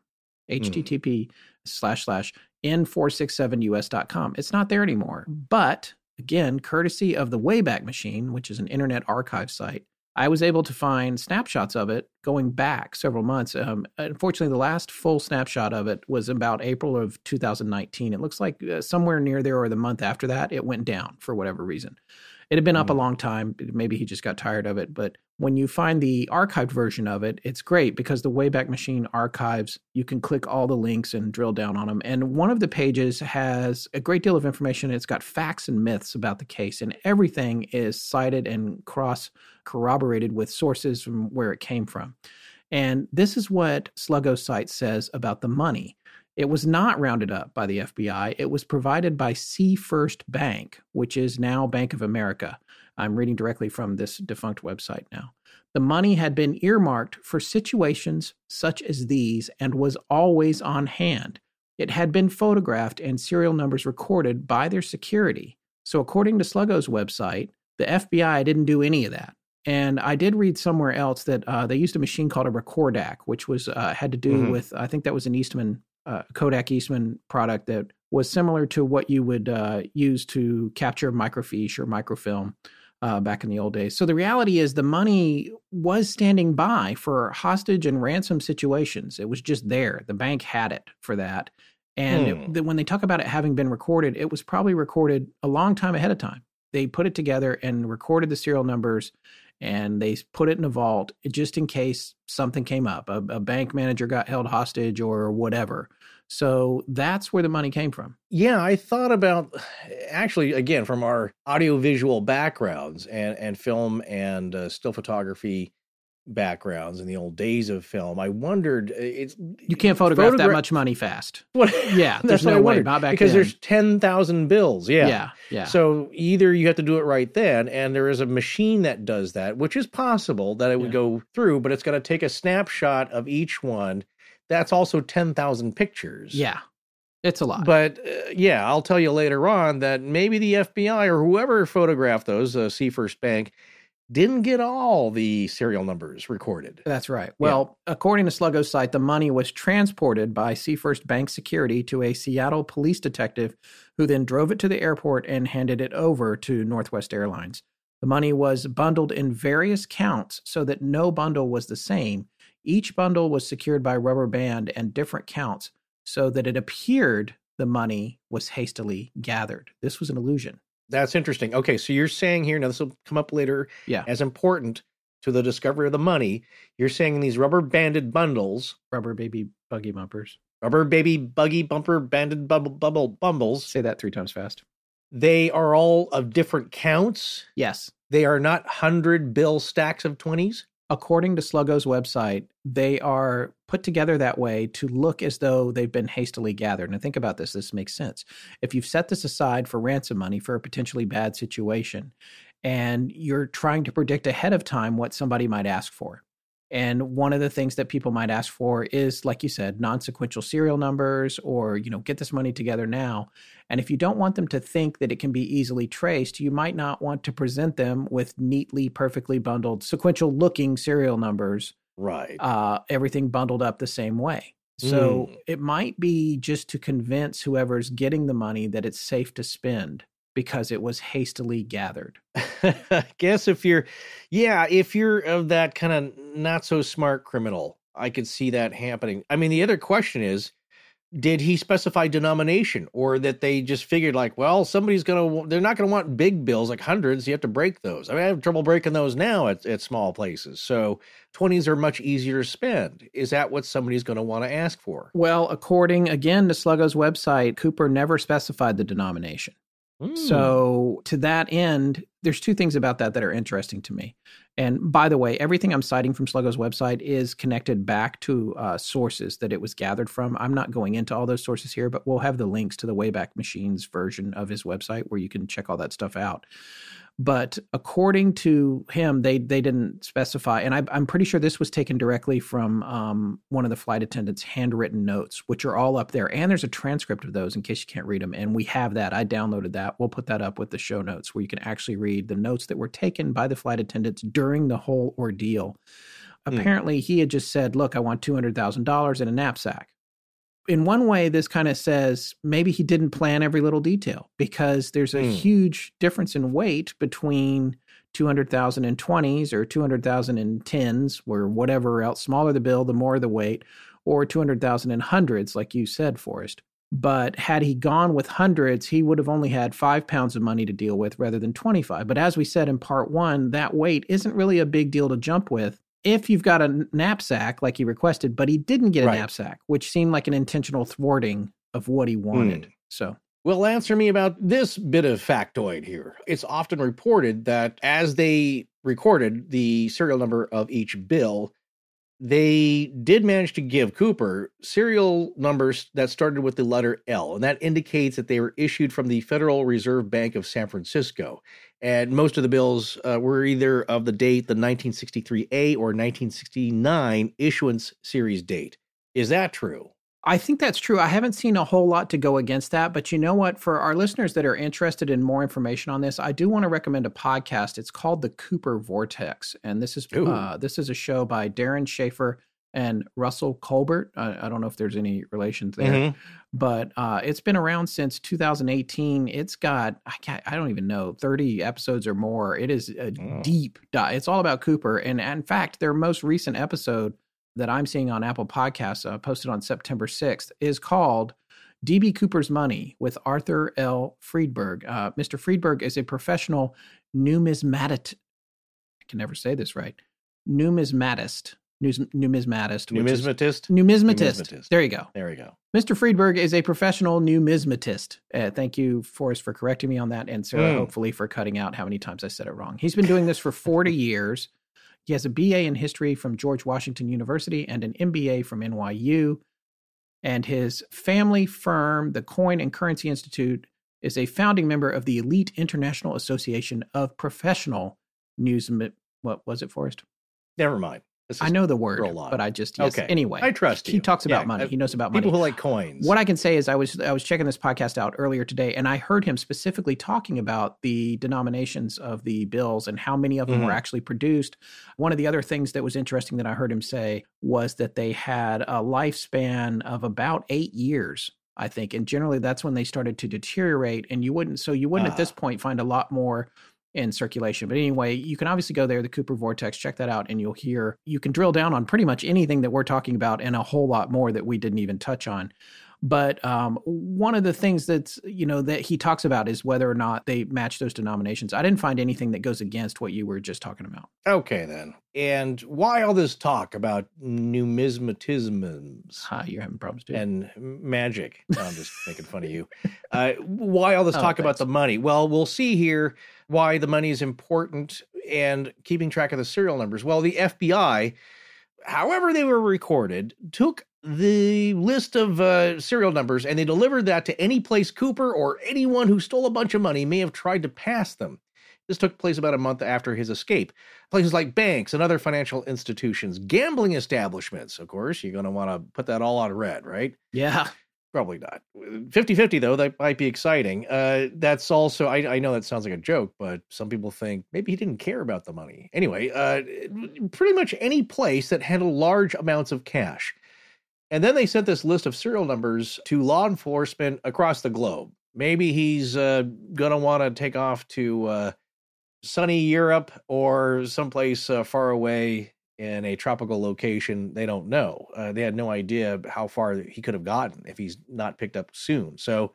http mm. slash slash n four six seven u s dot com. It's not there anymore. But, again, courtesy of the Wayback Machine, which is an internet archive site, I was able to find snapshots of it going back several months. Um, unfortunately, the last full snapshot of it was about April of two thousand nineteen. It looks like uh, somewhere near there or the month after that, it went down for whatever reason. It had been mm-hmm. up a long time. Maybe he just got tired of it. But when you find the archived version of it, it's great because the Wayback Machine archives, you can click all the links and drill down on them. And one of the pages has a great deal of information. It's got facts and myths about the case, and everything is cited and cross-corroborated with sources from where it came from. And this is what Sluggo's site says about the money. It was not rounded up by the F B I. It was provided by Seafirst Bank, which is now Bank of America. I'm reading directly from this defunct website now. The money had been earmarked for situations such as these and was always on hand. It had been photographed and serial numbers recorded by their security. So according to Sluggo's website, the F B I didn't do any of that. And I did read somewhere else that uh, they used a machine called a Recordac, which was uh, had to do mm-hmm. with, I think that was an Eastman Uh, Kodak Eastman product that was similar to what you would uh, use to capture microfiche or microfilm uh, back in the old days. So the reality is the money was standing by for hostage and ransom situations. It was just there. The bank had it for that. And hmm. it, when they talk about it having been recorded, it was probably recorded a long time ahead of time. They put it together and recorded the serial numbers, and they put it in a vault just in case something came up. A, a bank manager got held hostage or whatever. So that's where the money came from. Yeah, I thought about, actually, again, from our audiovisual backgrounds and, and film and uh, still photography backgrounds in the old days of film, I wondered... It's, you can't photograph photogra- that much money fast. What? Yeah, there's no way. Not back because then. There's ten thousand bills. Yeah. yeah. Yeah. So either you have to do it right then, and there is a machine that does that, which is possible that it would yeah. go through, but it's going to take a snapshot of each one. That's also ten thousand pictures. Yeah. It's a lot. But uh, yeah, I'll tell you later on that maybe the F B I or whoever photographed those, uh, Seafirst Bank, didn't get all the serial numbers recorded. That's right. Well, yeah. According to Sluggo's site, the money was transported by Seafirst Bank security to a Seattle police detective who then drove it to the airport and handed it over to Northwest Airlines. The money was bundled in various counts so that no bundle was the same. Each bundle was secured by rubber band and different counts so that it appeared the money was hastily gathered. This was an illusion. That's interesting. Okay, so you're saying here, now this will come up later, yeah. as important to the discovery of the money, you're saying these rubber banded bundles. Rubber baby buggy bumpers. Rubber baby buggy bumper banded bubble bubble bumbles. Say that three times fast. They are all of different counts? Yes. They are not hundred bill stacks of twenties? According to Sluggo's website, they are put together that way to look as though they've been hastily gathered. Now think about this. This makes sense. If you've set this aside for ransom money for a potentially bad situation, and you're trying to predict ahead of time what somebody might ask for, and one of the things that people might ask for is, like you said, non-sequential serial numbers or, you know, get this money together now. And if you don't want them to think that it can be easily traced, you might not want to present them with neatly, perfectly bundled, sequential-looking serial numbers. Right. Uh, everything bundled up the same way. So mm. it might be just to convince whoever's getting the money that it's safe to spend, because it was hastily gathered. I guess if you're, yeah, if you're of that kind of not so smart criminal, I could see that happening. I mean, the other question is, did he specify denomination, or that they just figured like, well, somebody's going to, they're not going to want big bills like hundreds. You have to break those. I mean, I have trouble breaking those now at, at small places. So twenties are much easier to spend. Is that what somebody's going to want to ask for? Well, according again to Sluggo's website, Cooper never specified the denomination. So to that end, there's two things about that that are interesting to me. And by the way, everything I'm citing from Sluggo's website is connected back to uh, sources that it was gathered from. I'm not going into all those sources here, but we'll have the links to the Wayback Machine's version of his website where you can check all that stuff out. But according to him, they they didn't specify, and I, I'm pretty sure this was taken directly from um, one of the flight attendants' handwritten notes, which are all up there. And there's a transcript of those in case you can't read them, and we have that. I downloaded that. We'll put that up with the show notes where you can actually read the notes that were taken by the flight attendants during the whole ordeal. Mm. Apparently, he had just said, look, I want two hundred thousand dollars in a knapsack. In one way, this kind of says maybe he didn't plan every little detail, because there's a mm. huge difference in weight between two hundred thousand in twenties or two hundred thousand in tens, or whatever else. Smaller the bill, the more the weight, or two hundred thousand in hundreds, like you said, Forrest. But had he gone with hundreds, he would have only had five pounds of money to deal with rather than twenty-five. But as we said in part one, that weight isn't really a big deal to jump with. If you've got a knapsack like he requested, but he didn't get a right. knapsack, which seemed like an intentional thwarting of what he wanted. Mm. So, well, answer me about this bit of factoid here. It's often reported that as they recorded the serial number of each bill, they did manage to give Cooper serial numbers that started with the letter L, and that indicates that they were issued from the Federal Reserve Bank of San Francisco. And most of the bills uh, were either of the date, the nineteen sixty-three A or nineteen sixty-nine issuance series date. Is that true? I think that's true. I haven't seen a whole lot to go against that, but you know what? For our listeners that are interested in more information on this, I do want to recommend a podcast. It's called The Cooper Vortex, and this is uh, this is a show by Darren Schaefer and Russell Colbert. I, I don't know if there's any relations there, mm-hmm. but uh, it's been around since two thousand eighteen. It's got, I can't, I don't even know, thirty episodes or more. It is a oh. deep dive. It's all about Cooper. And, and in fact, their most recent episode that I'm seeing on Apple Podcasts, uh, posted on September sixth, is called D B. Cooper's Money with Arthur L. Friedberg. Uh, Mister Friedberg is a professional numismatist. I can never say this right. Numismatist. Numismatist. Numismatist? Numismatist. Numismatist. There you go. There you go. Mister Friedberg is a professional numismatist. Uh, thank you, Forrest, for correcting me on that, and Sarah, mm. hopefully, for cutting out how many times I said it wrong. He's been doing this for forty years. He has a B A in history from George Washington University and an M B A from N Y U. And his family firm, the Coin and Currency Institute, is a founding member of the Elite International Association of Professional News... What was it, Forrest? Never mind. I know the word, but I just, yes. Okay. Anyway, I trust you. He talks about yeah, money. I, he knows about money. People who like coins. What I can say is I was I was checking this podcast out earlier today, and I heard him specifically talking about the denominations of the bills and how many of them mm-hmm. were actually produced. One of the other things that was interesting that I heard him say was that they had a lifespan of about eight years. I think. And generally that's when they started to deteriorate, and you wouldn't, so you wouldn't uh. at this point find a lot more in circulation. But anyway, you can obviously go there, the Cooper Vortex, check that out, and you'll hear, you can drill down on pretty much anything that we're talking about and a whole lot more that we didn't even touch on. But um, one of the things that's, you know, that he talks about is whether or not they match those denominations. I didn't find anything that goes against what you were just talking about. Okay, then. And why all this talk about numismatisms? Ah, you're having problems, too. And magic. No, I'm just making fun of you. Uh, why all this oh, talk thanks. about the money? Well, we'll see here why the money is important and keeping track of the serial numbers. Well, the F B I, however they were recorded, took the list of uh, serial numbers, and they delivered that to any place Cooper or anyone who stole a bunch of money may have tried to pass them. This took place about a month after his escape. Places like banks and other financial institutions, gambling establishments, of course, you're going to want to put that all on red, right? Yeah. Probably not. fifty-fifty, though, that might be exciting. Uh, that's also, I, I know that sounds like a joke, but some people think maybe he didn't care about the money. Anyway, uh, pretty much any place that handled large amounts of cash. And then they sent this list of serial numbers to law enforcement across the globe. Maybe he's uh, going to want to take off to uh, sunny Europe or someplace uh, far away in a tropical location. They don't know. Uh, they had no idea how far he could have gotten if he's not picked up soon. So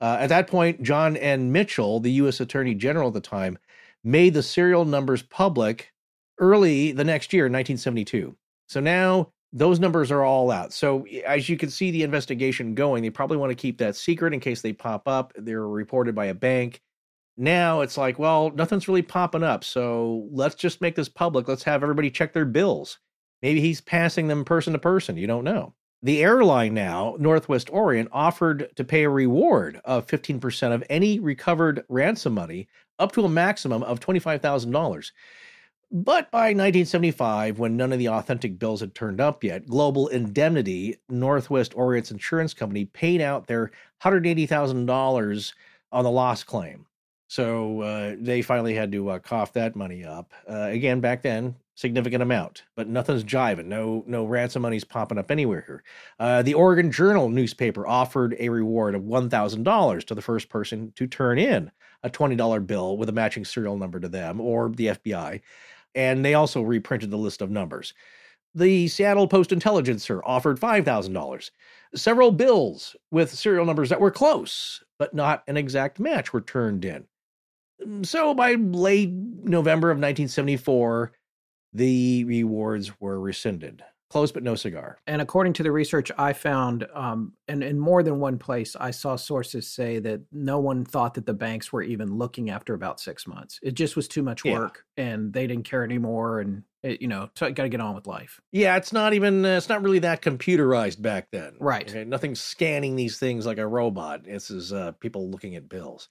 uh, at that point, John N. Mitchell, the U S Attorney General at the time, made the serial numbers public early the next year, nineteen seventy-two. So now those numbers are all out. So as you can see the investigation going, they probably want to keep that secret in case they pop up. They're reported by a bank. Now it's like, well, nothing's really popping up. So let's just make this public. Let's have everybody check their bills. Maybe he's passing them person to person. You don't know. The airline now, Northwest Orient, offered to pay a reward of fifteen percent of any recovered ransom money up to a maximum of twenty-five thousand dollars. But by nineteen seventy-five, when none of the authentic bills had turned up yet, Global Indemnity, Northwest Orient's insurance company, paid out their one hundred eighty thousand dollars on the loss claim. So uh, they finally had to uh, cough that money up. Uh, again, back then, significant amount, but nothing's jiving. No, no ransom money's popping up anywhere here. Uh, the Oregon Journal newspaper offered a reward of one thousand dollars to the first person to turn in a twenty dollar bill with a matching serial number to them or the F B I. And they also reprinted the list of numbers. The Seattle Post-Intelligencer offered five thousand dollars. Several bills with serial numbers that were close, but not an exact match, were turned in. So by late November of nineteen seventy-four, the rewards were rescinded. Close, but no cigar. And according to the research I found, um, and in more than one place, I saw sources say that no one thought that the banks were even looking after about six months. It just was too much work, yeah. and they didn't care anymore. And it, you know, t- got to get on with life. Yeah, it's not even, uh, it's not really that computerized back then, right? Okay? Nothing's scanning these things like a robot. This is uh, people looking at bills.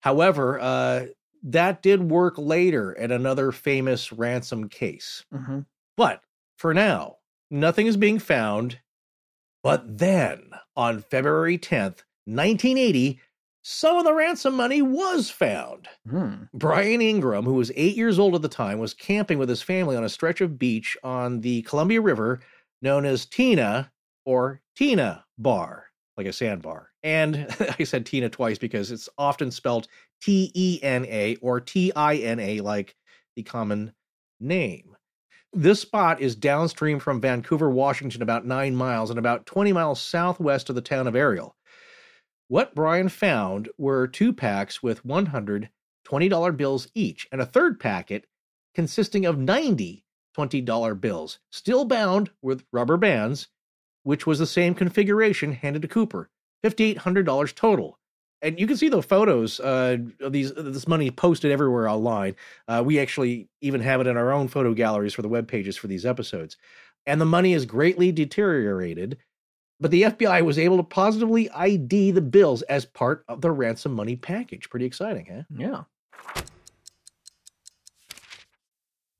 However, uh, that did work later at another famous ransom case. Mm-hmm. But for now, nothing is being found. But then, on February tenth, nineteen eighty, some of the ransom money was found. Hmm. Brian Ingram, who was eight years old at the time, was camping with his family on a stretch of beach on the Columbia River known as Tina, or Tina Bar, like a sandbar. And I said Tina twice because it's often spelled T E N A or T I N A, like the common name. This spot is downstream from Vancouver, Washington, about nine miles and about twenty miles southwest of the town of Ariel. What Brian found were two packs with one hundred twenty dollar bills each and a third packet consisting of ninety twenty dollar bills, still bound with rubber bands, which was the same configuration handed to Cooper, five thousand eight hundred dollars total. And you can see the photos uh, of these, this money posted everywhere online. Uh, we actually even have it in our own photo galleries for the web pages for these episodes. And the money is greatly deteriorated, but the F B I was able to positively I D the bills as part of the ransom money package. Pretty exciting, huh? Yeah.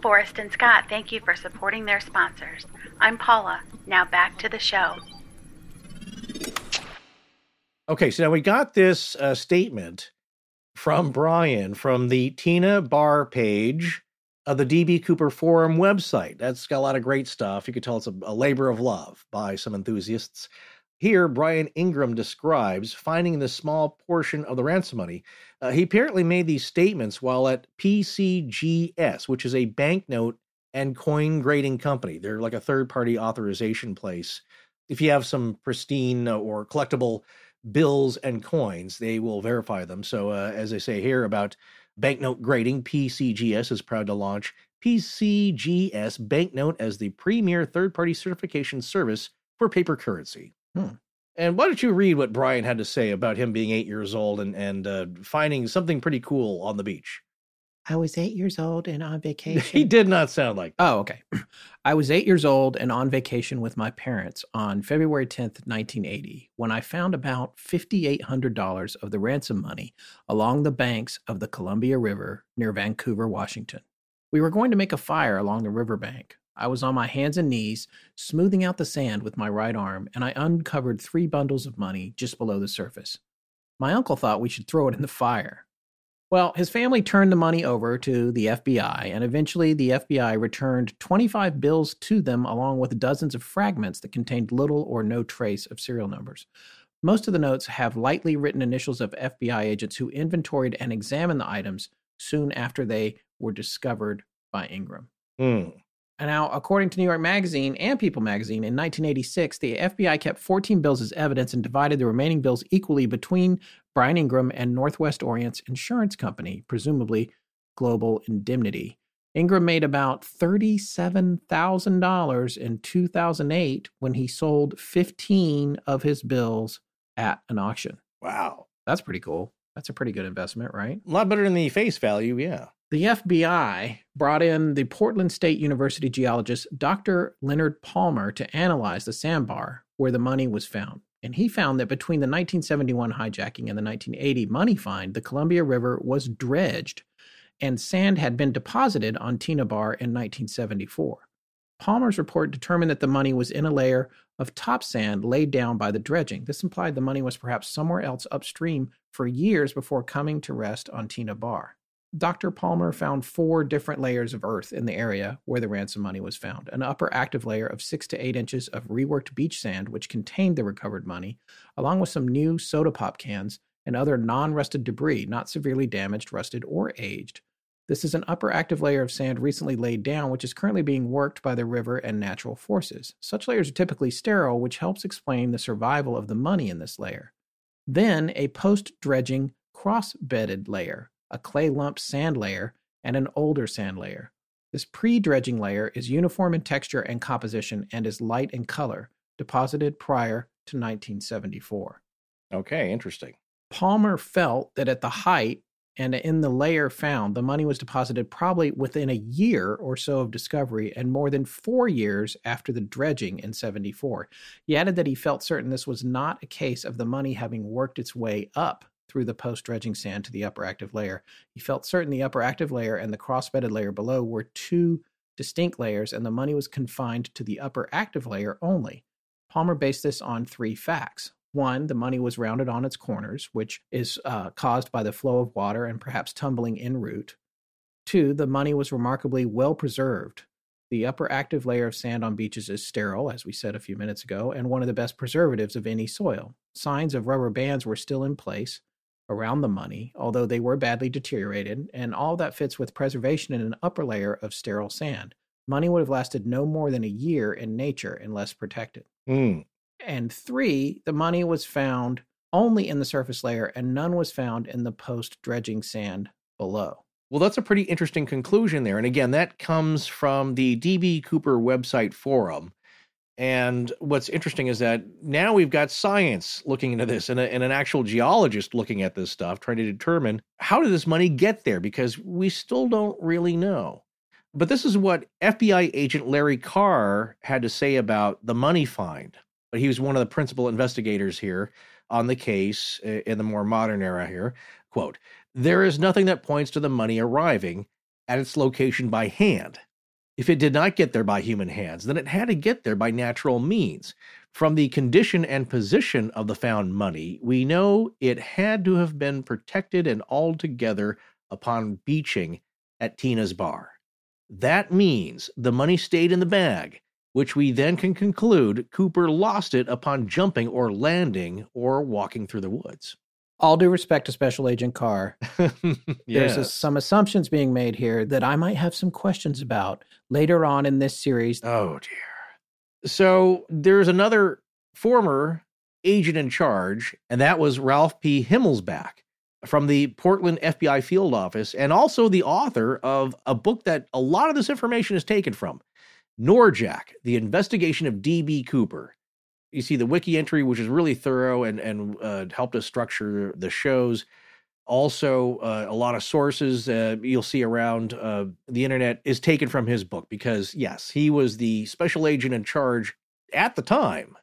Forrest and Scott, thank you for supporting their sponsors. I'm Paula. Now back to the show. Okay, so now we got this uh, statement from Brian from the Tina Barr page of the D B. Cooper Forum website. That's got a lot of great stuff. You could tell it's a, a labor of love by some enthusiasts. Here, Brian Ingram describes finding this small portion of the ransom money. Uh, he apparently made these statements while at P C G S, which is a banknote and coin grading company. They're like a third-party authorization place. If you have some pristine or collectible bills and coins, they will verify them. So uh, as they say here about banknote grading, P C G S is proud to launch P C G S Banknote as the premier third-party certification service for paper currency. Hmm. And why don't you read what Brian had to say about him being eight years old and, and uh, finding something pretty cool on the beach? I was eight years old and on vacation. He did not sound like that. Oh, okay. I was eight years old and on vacation with my parents on February tenth, nineteen eighty, when I found about five thousand eight hundred dollars of the ransom money along the banks of the Columbia River near Vancouver, Washington. We were going to make a fire along the riverbank. I was on my hands and knees, smoothing out the sand with my right arm, and I uncovered three bundles of money just below the surface. My uncle thought we should throw it in the fire. Well, his family turned the money over to the F B I, and eventually the F B I returned twenty-five bills to them along with dozens of fragments that contained little or no trace of serial numbers. Most of the notes have lightly written initials of F B I agents who inventoried and examined the items soon after they were discovered by Ingram. Mm. And now, according to New York Magazine and People Magazine, in nineteen eighty-six, the F B I kept fourteen bills as evidence and divided the remaining bills equally between Brian Ingram and Northwest Orient's insurance company, presumably Global Indemnity. Ingram made about thirty-seven thousand dollars in two thousand eight when he sold fifteen of his bills at an auction. Wow. That's pretty cool. That's a pretty good investment, right? A lot better than the face value, yeah. The F B I brought in the Portland State University geologist Doctor Leonard Palmer to analyze the sandbar where the money was found. And he found that between the nineteen seventy-one hijacking and the nineteen eighty money find, the Columbia River was dredged and sand had been deposited on Tina Barr in nineteen seventy-four. Palmer's report determined that the money was in a layer of top sand laid down by the dredging. This implied the money was perhaps somewhere else upstream for years before coming to rest on Tina Barr. Doctor Palmer found four different layers of earth in the area where the ransom money was found. An upper active layer of six to eight inches of reworked beach sand, which contained the recovered money, along with some new soda pop cans and other non-rusted debris, not severely damaged, rusted, or aged. This is an upper active layer of sand recently laid down, which is currently being worked by the river and natural forces. Such layers are typically sterile, which helps explain the survival of the money in this layer. Then a post-dredging cross-bedded layer, a clay lump sand layer, and an older sand layer. This pre-dredging layer is uniform in texture and composition and is light in color, deposited prior to nineteen seventy-four. Okay, interesting. Palmer felt that at the height And in the layer found, the money was deposited probably within a year or so of discovery and more than four years after the dredging in seventy-four. He added that he felt certain this was not a case of the money having worked its way up through the post-dredging sand to the upper active layer. He felt certain the upper active layer and the cross-bedded layer below were two distinct layers, and the money was confined to the upper active layer only. Palmer based this on three facts. One, the money was rounded on its corners, which is uh, caused by the flow of water and perhaps tumbling en route. Two, the money was remarkably well preserved. The upper active layer of sand on beaches is sterile, as we said a few minutes ago, and one of the best preservatives of any soil. Signs of rubber bands were still in place around the money, although they were badly deteriorated, and all that fits with preservation in an upper layer of sterile sand. Money would have lasted no more than a year in nature unless protected. Mm. And three, the money was found only in the surface layer and none was found in the post-dredging sand below. Well, that's a pretty interesting conclusion there. And again, that comes from the D B. Cooper website forum. And what's interesting is that now we've got science looking into this and, a, and an actual geologist looking at this stuff, trying to determine how did this money get there? Because we still don't really know. But this is what F B I agent Larry Carr had to say about the money find. But he was one of the principal investigators here on the case in the more modern era here. Quote, "There is nothing that points to the money arriving at its location by hand. If it did not get there by human hands, then it had to get there by natural means. From the condition and position of the found money, we know it had to have been protected and altogether upon beaching at Tina's Bar. That means the money stayed in the bag, which we then can conclude Cooper lost it upon jumping or landing or walking through the woods." All due respect to Special Agent Carr, yes. There's a, some assumptions being made here that I might have some questions about later on in this series. Oh, dear. So there's another former agent in charge, and that was Ralph P. Himmelsbach from the Portland F B I field office, and also the author of a book that a lot of this information is taken from, Norjack, The Investigation of D B. Cooper. You see the wiki entry, which is really thorough and, and uh, helped us structure the shows. Also, uh, a lot of sources uh, you'll see around uh, the internet is taken from his book because, yes, he was the special agent in charge at the time.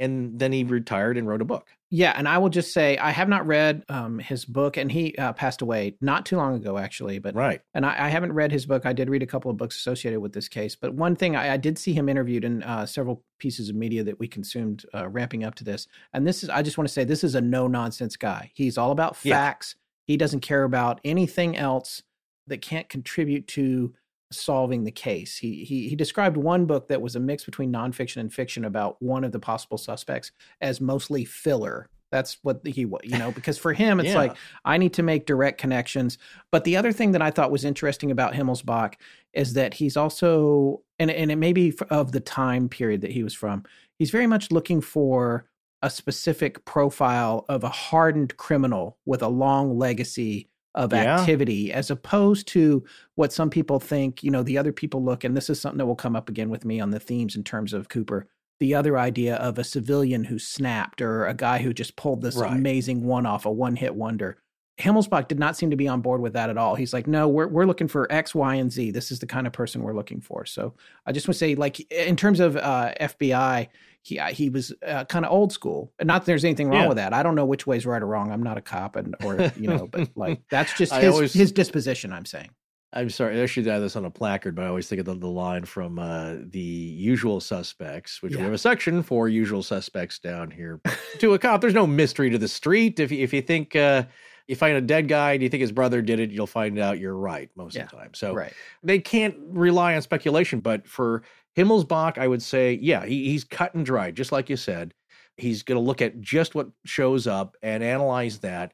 And then he retired and wrote a book. Yeah, and I will just say I have not read um, his book, and he uh, passed away not too long ago, actually. But right. And I, I haven't read his book. I did read a couple of books associated with this case. But one thing, I, I did see him interviewed in uh, several pieces of media that we consumed uh, ramping up to this. And this is, I just want to say, this is a no-nonsense guy. He's all about facts. Yeah. He doesn't care about anything else that can't contribute to solving the case. He, he he described one book that was a mix between nonfiction and fiction about one of the possible suspects as mostly filler. That's what he was, you know, because for him, it's yeah. like, I need to make direct connections. But the other thing that I thought was interesting about Himmelsbach is that he's also, and, and it may be of the time period that he was from, he's very much looking for a specific profile of a hardened criminal with a long legacy of activity, yeah. as opposed to what some people think, you know, the other people look, and this is something that will come up again with me on the themes in terms of Cooper, the other idea of a civilian who snapped or a guy who just pulled this right. amazing one-off, a one-hit wonder. Himmelsbach did not seem to be on board with that at all. He's like, no, we're we're looking for X, Y, and Z. This is the kind of person we're looking for. So I just want to say, like, in terms of uh, F B I, he he was uh, kind of old school. Not that there's anything wrong yeah. with that. I don't know which way's right or wrong. I'm not a cop, and or you know, but like that's just his, always, his disposition. I'm saying. I'm sorry. I should have this on a placard, but I always think of the, the line from uh, the Usual Suspects, which yeah. we have a section for Usual Suspects down here. To a cop, there's no mystery to the street. If if you think. Uh, You find a dead guy, do you think his brother did it? You'll find out you're right most yeah, of the time. So right. they can't rely on speculation. But for Himmelsbach, I would say, yeah, he, he's cut and dried, just like you said. He's going to look at just what shows up and analyze that.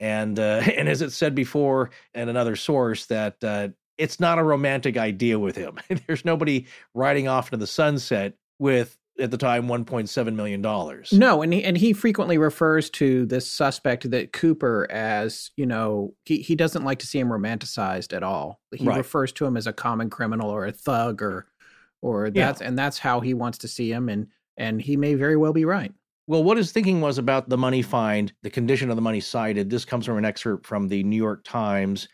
And uh, and as it said before, and another source, that uh, it's not a romantic idea with him. There's nobody riding off into the sunset with, at the time, one point seven million dollars. No, and he, and he frequently refers to this suspect that Cooper as, you know, he, he doesn't like to see him romanticized at all. He right. refers to him as a common criminal or a thug or or that's yeah. and that's how he wants to see him, and and he may very well be right. Well, what his thinking was about the money find, the condition of the money cited, this comes from an excerpt from the New York Times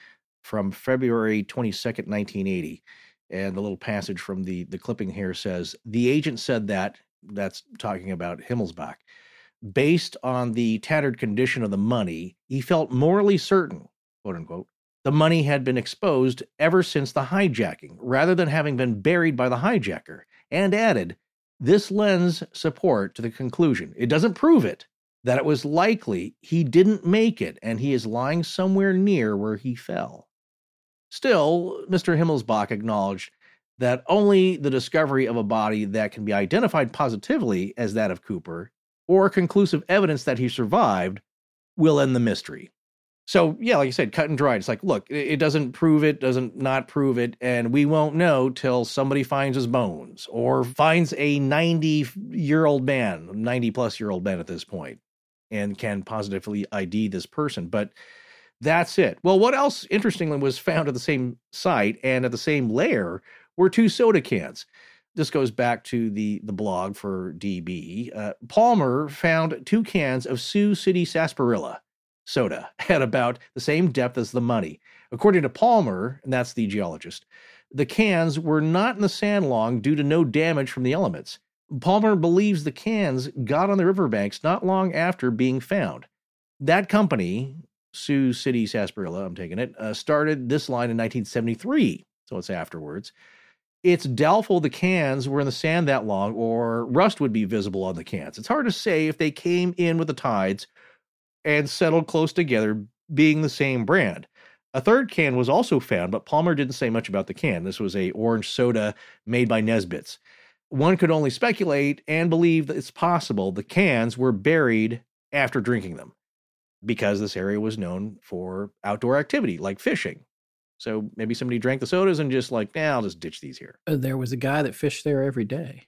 from February twenty-second, nineteen eighty. And a little passage from the, the clipping here says, the agent said that, that's talking about Himmelsbach, based on the tattered condition of the money, he felt morally certain, quote unquote, the money had been exposed ever since the hijacking, rather than having been buried by the hijacker, and added, this lends support to the conclusion. It doesn't prove it, that it was likely he didn't make it, and he is lying somewhere near where he fell. Still, Mister Himmelsbach acknowledged that only the discovery of a body that can be identified positively as that of Cooper, or conclusive evidence that he survived, will end the mystery. So, yeah, like I said, cut and dried. It's like, look, it doesn't prove it, doesn't not prove it, and we won't know till somebody finds his bones or finds a ninety-year-old man, ninety-plus-year-old man at this point, and can positively I D this person. But that's it. Well, what else, interestingly, was found at the same site and at the same lair were two soda cans. This goes back to the, the blog for D B. Uh, Palmer found two cans of Sioux City sarsaparilla soda at about the same depth as the money. According to Palmer, and that's the geologist, the cans were not in the sand long due to no damage from the elements. Palmer believes the cans got on the riverbanks not long after being found. That company, Sioux City Sarsaparilla, I'm taking it, uh, started this line in nineteen seventy-three, so it's afterwards. It's doubtful the cans were in the sand that long or rust would be visible on the cans. It's hard to say if they came in with the tides and settled close together, being the same brand. A third can was also found, but Palmer didn't say much about the can. This was a orange soda made by Nesbitt's. One could only speculate and believe that it's possible the cans were buried after drinking them, because this area was known for outdoor activity, like fishing. So maybe somebody drank the sodas and just like, nah, I'll just ditch these here. There was a guy that fished there every day.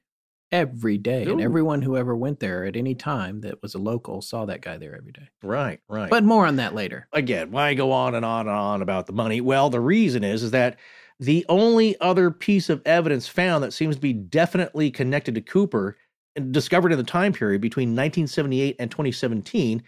Every day. Ooh. And everyone who ever went there at any time that was a local saw that guy there every day. Right, right. But more on that later. Again, why go on and on and on about the money? Well, the reason is, is that the only other piece of evidence found that seems to be definitely connected to Cooper, and discovered in the time period between nineteen seventy-eight and twenty seventeen,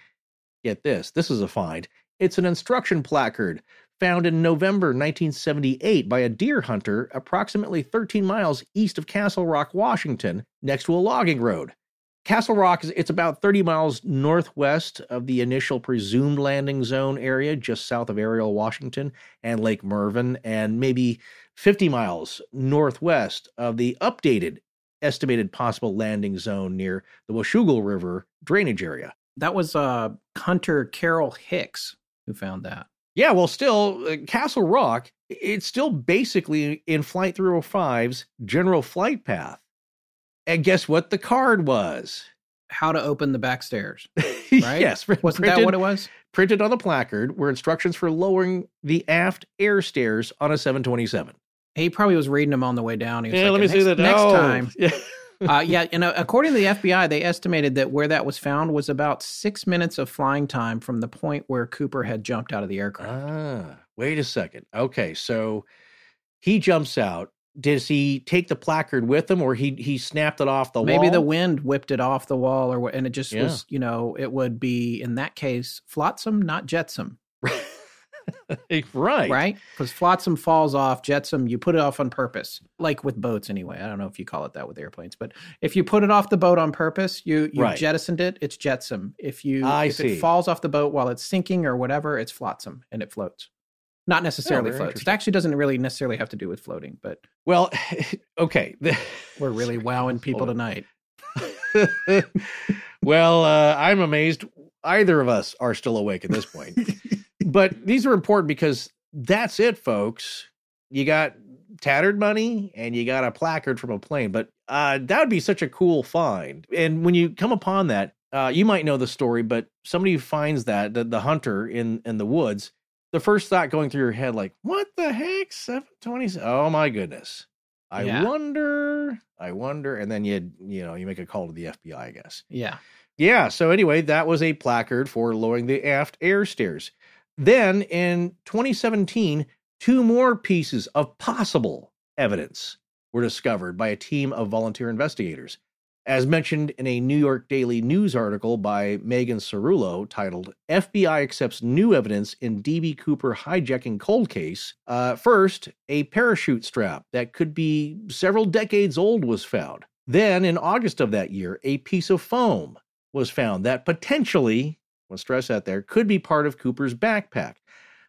get this, this is a find. It's an instruction placard found in November nineteen seventy-eight by a deer hunter approximately thirteen miles east of Castle Rock, Washington, next to a logging road. Castle Rock, it's about thirty miles northwest of the initial presumed landing zone area, just south of Ariel, Washington, and Lake Merwin, and maybe fifty miles northwest of the updated estimated possible landing zone near the Washougal River drainage area. That was uh, Hunter Carol Hicks who found that. Yeah, well, still, uh, Castle Rock, it's still basically in Flight three oh five's general flight path. And guess what the card was? How to open the back stairs, right? Yes. Wasn't printed, that what it was? Printed on the placard were instructions for lowering the aft air stairs on a seven twenty-seven. He probably was reading them on the way down. He was yeah, like, let me next, see that. Next oh. time. uh, yeah, and uh, according to the F B I, they estimated that where that was found was about six minutes of flying time from the point where Cooper had jumped out of the aircraft. Ah, wait a second. Okay, so he jumps out. Does he take the placard with him, or he he snapped it off the Maybe wall? Maybe the wind whipped it off the wall, or and it just yeah. was, you know, it would be, in that case, flotsam, not jetsam. Right. Right? Because flotsam falls off, jetsam, you put it off on purpose. Like with boats anyway. I don't know if you call it that with airplanes, but if you put it off the boat on purpose, you, you right. jettisoned it, it's jetsam. If you I if see. It falls off the boat while it's sinking or whatever, it's flotsam and it floats. Not necessarily oh, floats. It actually doesn't really necessarily have to do with floating, but well, okay. We're really wowing people tonight. Well, uh, I'm amazed either of us are still awake at this point. But these are important because that's it, folks. You got tattered money and you got a placard from a plane. But uh, that would be such a cool find. And when you come upon that, uh, you might know the story, but somebody who finds that, the, the hunter in, in the woods, the first thought going through your head, like, what the heck? seven twenty-seven? Oh, my goodness. I yeah. wonder. I wonder. And then you, you know, you make a call to the F B I, I guess. Yeah. Yeah. So anyway, that was a placard for lowering the aft air stairs. Then in twenty seventeen, two more pieces of possible evidence were discovered by a team of volunteer investigators. As mentioned in a New York Daily News article by Megan Cerullo titled, F B I Accepts New Evidence in D B. Cooper Hijacking Cold Case, uh, first, a parachute strap that could be several decades old was found. Then, in August of that year, a piece of foam was found that potentially, I want to stress that there, could be part of Cooper's backpack.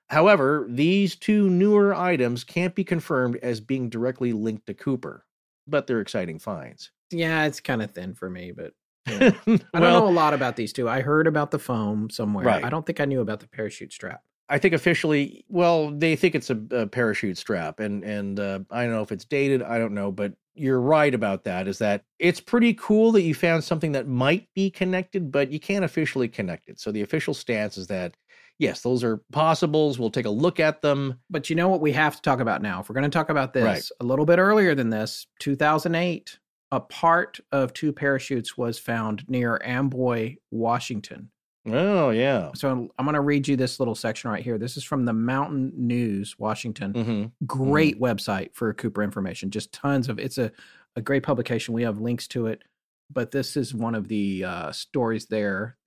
However, these two newer items can't be confirmed as being directly linked to Cooper, but they're exciting finds. Yeah, it's kind of thin for me, but you know. well, I don't know a lot about these two. I heard about the foam somewhere. Right. I don't think I knew about the parachute strap. I think officially, well, they think it's a, a parachute strap, and and uh, I don't know if it's dated. I don't know, but you're right about that, is that it's pretty cool that you found something that might be connected, but you can't officially connect it. So the official stance is that, yes, those are possibles. We'll take a look at them. But you know what we have to talk about now? If we're going to talk about this right. a little bit earlier than this, two thousand eight, a part of two parachutes was found near Amboy, Washington. Oh, yeah. So I'm going to read you this little section right here. This is from the Mountain News, Washington. Mm-hmm. Great mm-hmm. website for Cooper information. Just tons of, it's a, a great publication. We have links to it. But this is one of the uh, stories there.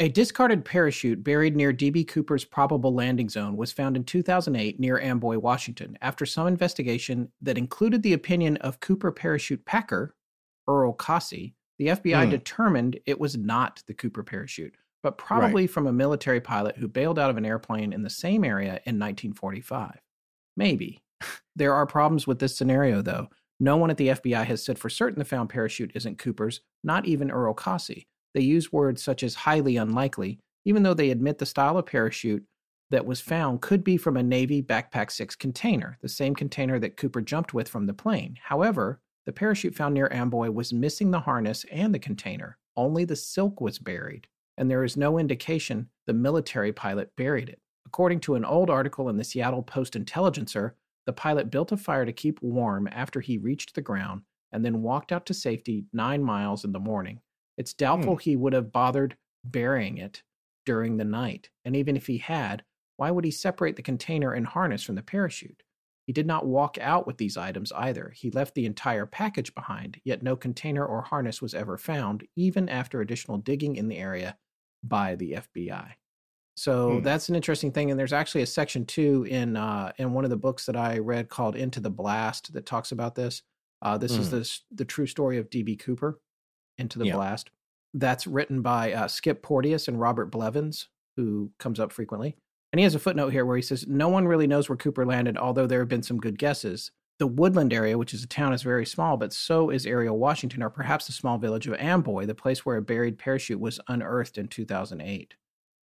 A discarded parachute buried near D B. Cooper's probable landing zone was found in two thousand eight near Amboy, Washington, after some investigation that included the opinion of Cooper parachute packer, Earl Cossey. The F B I mm. determined it was not the Cooper parachute, but probably right. from a military pilot who bailed out of an airplane in the same area in nineteen forty-five. Maybe. There are problems with this scenario, though. No one at the F B I has said for certain the found parachute isn't Cooper's, not even Earl Cossey. They use words such as highly unlikely, even though they admit the style of parachute that was found could be from a Navy Backpack six container, the same container that Cooper jumped with from the plane. However, the parachute found near Amboy was missing the harness and the container. Only the silk was buried, and there is no indication the military pilot buried it. According to an old article in the Seattle Post-Intelligencer, the pilot built a fire to keep warm after he reached the ground and then walked out to safety nine miles in the morning. It's doubtful mm. he would have bothered burying it during the night. And even if he had, why would he separate the container and harness from the parachute? He did not walk out with these items either. He left the entire package behind, yet no container or harness was ever found, even after additional digging in the area by the F B I. So mm. that's an interesting thing. And there's actually a section, too, in, uh, in one of the books that I read called Into the Blast that talks about this. Uh, this mm. is this, the true story of D B. Cooper. Into the yeah. Blast. That's written by uh, Skip Porteous and Robert Blevins, who comes up frequently. And he has a footnote here where he says, no one really knows where Cooper landed, although there have been some good guesses. The Woodland area, which is a town, is very small, but so is Ariel, Washington, or perhaps the small village of Amboy, the place where a buried parachute was unearthed in two thousand eight.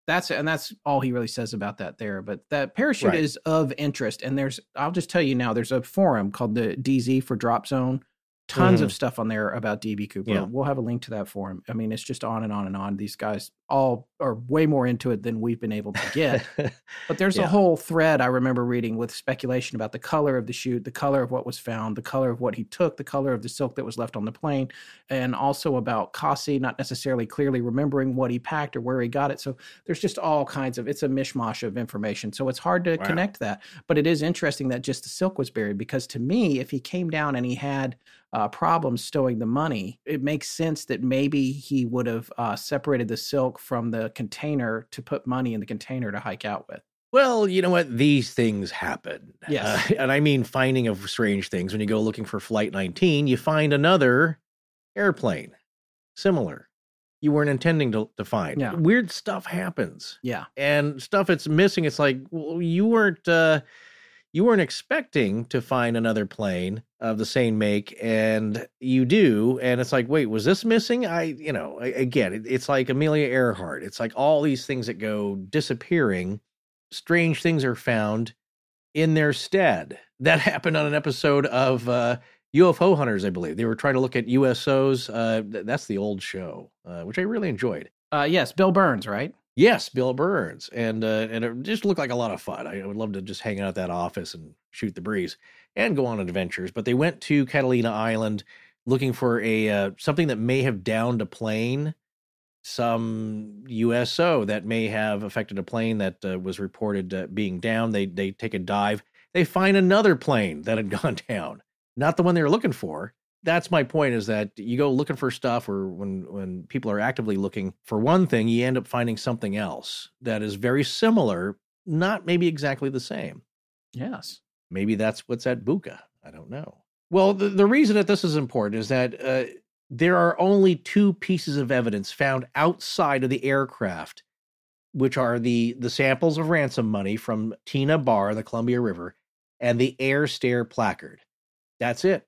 That's And that's all he really says about that there. But that parachute right. is of interest. And there's, I'll just tell you now, there's a forum called the D Z for Drop Zone. Tons mm-hmm. of stuff on there about D B. Cooper. Yeah. We'll have a link to that for him. I mean, it's just on and on and on. These guys all are way more into it than we've been able to get. But there's yeah. a whole thread I remember reading with speculation about the color of the chute, the color of what was found, the color of what he took, the color of the silk that was left on the plane, and also about Cossey not necessarily clearly remembering what he packed or where he got it. So there's just all kinds of, it's a mishmash of information. So it's hard to wow. connect that. But it is interesting that just the silk was buried, because to me, if he came down and he had Uh, problems stowing the money, it makes sense that maybe he would have uh, separated the silk from the container to put money in the container to hike out with. Well, you know what? These things happen. Yes. Uh, and I mean finding of strange things. When you go looking for Flight nineteen, you find another airplane similar you weren't intending to, to find. Yeah. Weird stuff happens. Yeah. And stuff that's missing, it's like, well, you weren't... Uh, You weren't expecting to find another plane of the same make, and you do. And it's like, wait, was this missing? I, you know, again, it, it's like Amelia Earhart. It's like all these things that go disappearing, strange things are found in their stead. That happened on an episode of uh, U F O Hunters, I believe. They were trying to look at U S Os. Uh, th- that's the old show, uh, which I really enjoyed. Uh, yes, Bill Burns, right? Yes, Bill Burns, and uh, and it just looked like a lot of fun. I would love to just hang out at that office and shoot the breeze and go on adventures. But they went to Catalina Island looking for a uh, something that may have downed a plane, some U S O that may have affected a plane that uh, was reported uh, being down. They they take a dive. They find another plane that had gone down, not the one they were looking for, that's my point, is that you go looking for stuff, or when, when people are actively looking for one thing, you end up finding something else that is very similar, not maybe exactly the same. Yes. Maybe that's what's at Buka. I don't know. Well, the, the reason that this is important is that uh, there are only two pieces of evidence found outside of the aircraft, which are the, the samples of ransom money from Tina Bar, the Columbia River, and the air stair placard. That's it.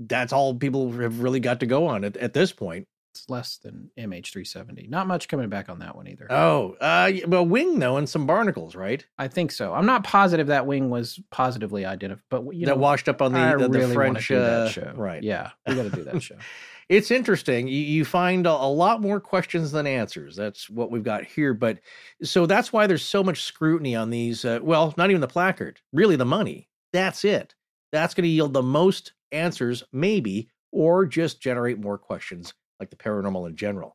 That's all people have really got to go on at, at this point. It's less than M H three seventy. Not much coming back on that one either. Oh, uh, well, wing, though, and some barnacles, right? I think so. I'm not positive that wing was positively identified, but you know, that washed up on the, the, the really French uh, show. Right. Yeah, we got to do that show. It's interesting. You, you find a, a lot more questions than answers. That's what we've got here. But so that's why there's so much scrutiny on these. Uh, well, not even the placard, really the money. That's it. That's going to yield the most answers, maybe, or just generate more questions, like the paranormal in general.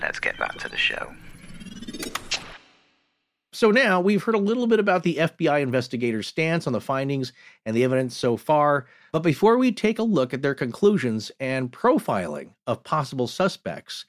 Let's get back to the show. So now we've heard a little bit about the F B I investigators' stance on the findings and the evidence so far. But before we take a look at their conclusions and profiling of possible suspects,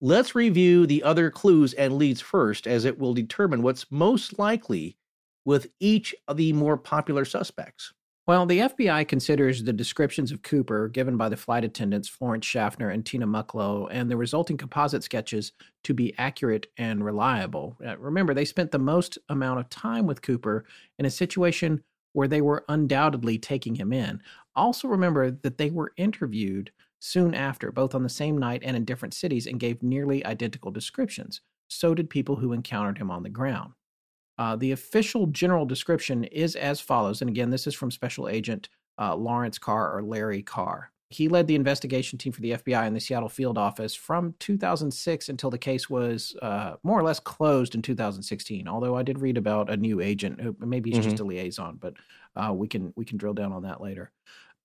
let's review the other clues and leads first, as it will determine what's most likely with each of the more popular suspects. Well, the F B I considers the descriptions of Cooper given by the flight attendants Florence Schaffner and Tina Mucklow and the resulting composite sketches to be accurate and reliable. Uh, remember, they spent the most amount of time with Cooper in a situation where they were undoubtedly taking him in. Also remember that they were interviewed soon after, both on the same night and in different cities, and gave nearly identical descriptions. So did people who encountered him on the ground. Uh, the official general description is as follows, and again, this is from Special Agent uh, Lawrence Carr, or Larry Carr. He led the investigation team for the F B I in the Seattle field office from two thousand six until the case was uh, more or less closed in two thousand sixteen, although I did read about a new agent, who maybe he's mm-hmm. just a liaison, but uh, we can we can drill down on that later.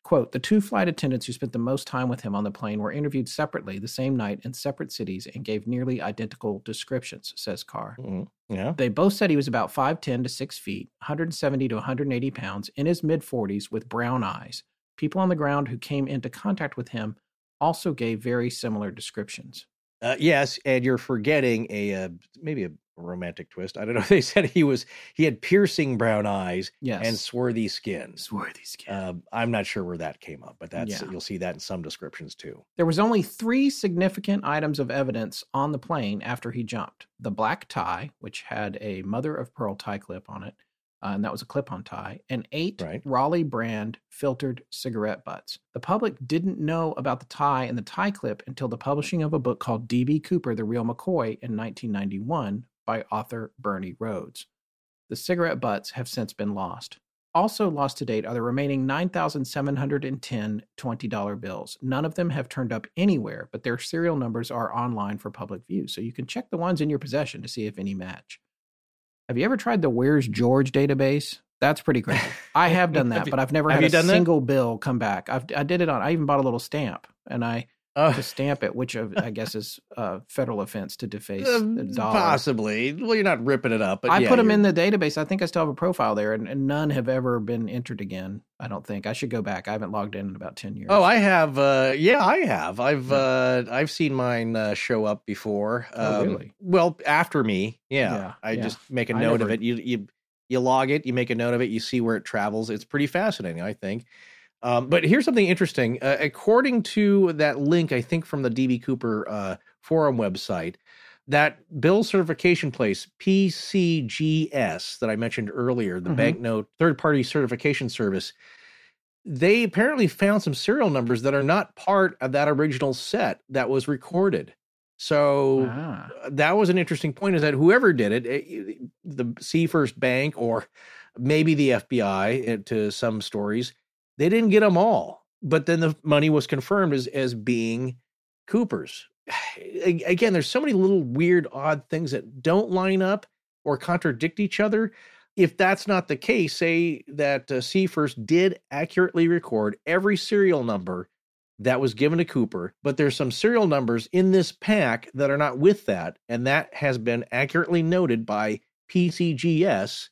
Quote, the two flight attendants who spent the most time with him on the plane were interviewed separately the same night in separate cities and gave nearly identical descriptions, says Carr. Mm-hmm. Yeah. They both said he was about five ten to six feet, one hundred seventy to one hundred eighty pounds, in his mid-forties with brown eyes. People on the ground who came into contact with him also gave very similar descriptions. Uh, yes, and you're forgetting a uh, maybe a romantic twist. I don't know. They said he was he had piercing brown eyes yes. and swarthy skin. Swarthy skin. Uh, I'm not sure where that came up, but that's yeah. you'll see that in some descriptions too. There was only three significant items of evidence on the plane after he jumped. The black tie, which had a mother of pearl tie clip on it, uh, and that was a clip-on tie, and eight right. Raleigh brand filtered cigarette butts. The public didn't know about the tie and the tie clip until the publishing of a book called D B. Cooper, The Real McCoy in nineteen ninety-one, by author Bernie Rhodes. The cigarette butts have since been lost. also lost to date are the remaining nine thousand seven hundred ten twenty dollar bills. None of them have turned up anywhere, but their serial numbers are online for public view, so you can check the ones in your possession to see if any match. Have you ever tried the Where's George database? That's pretty crazy. I have done that, have you, but I've never had a single that? bill come back. I've, I did it on, I even bought a little stamp, and I uh, to stamp it, which of, I guess is a federal offense to deface uh, the dollar. Possibly. Well, you're not ripping it up. But I yeah, put them you're... in the database. I think I still have a profile there, and, and none have ever been entered again, I don't think. I should go back. I haven't logged in in about ten years. Oh, I have. Uh, yeah, I have. I've uh, I've seen mine uh, show up before. Um, oh, really? Well, after me. Yeah. yeah I yeah. just make a note never... of it. You you. You log it, you make a note of it, you see where it travels. It's pretty fascinating, I think. Um, but here's something interesting. Uh, according to that link, I think from the D B. Cooper uh, forum website, that bill certification place, P C G S, that I mentioned earlier, the mm-hmm. banknote third-party certification service, they apparently found some serial numbers that are not part of that original set that was recorded. So ah. that was an interesting point, is that whoever did it, it the Seafirst Bank or maybe the F B I, it, to some stories, they didn't get them all. But then the money was confirmed as, as being Cooper's. Again, there's so many little weird, odd things that don't line up or contradict each other. If that's not the case, say that uh, Seafirst did accurately record every serial number that was given to Cooper, but there's some serial numbers in this pack that are not with that, and that has been accurately noted by P C G S.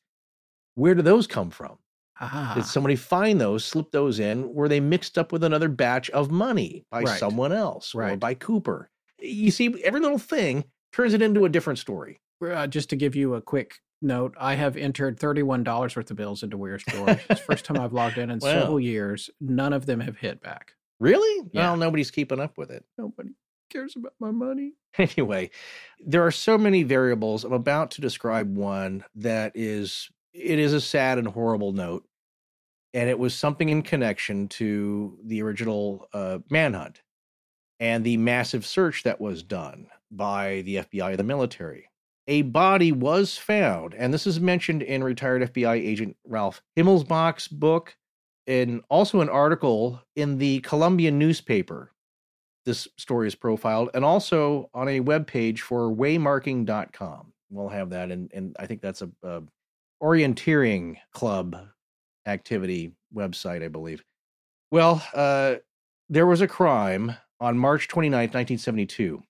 Where do those come from? Ah. Did somebody find those, slip those in? Were they mixed up with another batch of money by right. someone else right. or by Cooper? You see, every little thing turns it into a different story. Uh, just to give you a quick note, I have entered thirty-one dollars worth of bills into Where's George. It's the first time I've logged in in wow. several years. None of them have hit back. Really? Yeah. Well, nobody's keeping up with it. Nobody cares about my money. Anyway, there are so many variables. I'm about to describe one that is, it is a sad and horrible note. And it was something in connection to the original uh, manhunt and the massive search that was done by the F B I and the military. A body was found, and this is mentioned in retired F B I agent Ralph Himmelsbach's book, and also an article in the Columbia newspaper. This story is profiled, and also on a webpage for waymarking dot com. We'll have that, and and I think that's a, a orienteering club activity website, I believe. Well, uh, there was a crime on March twenty-ninth, nineteen seventy-two,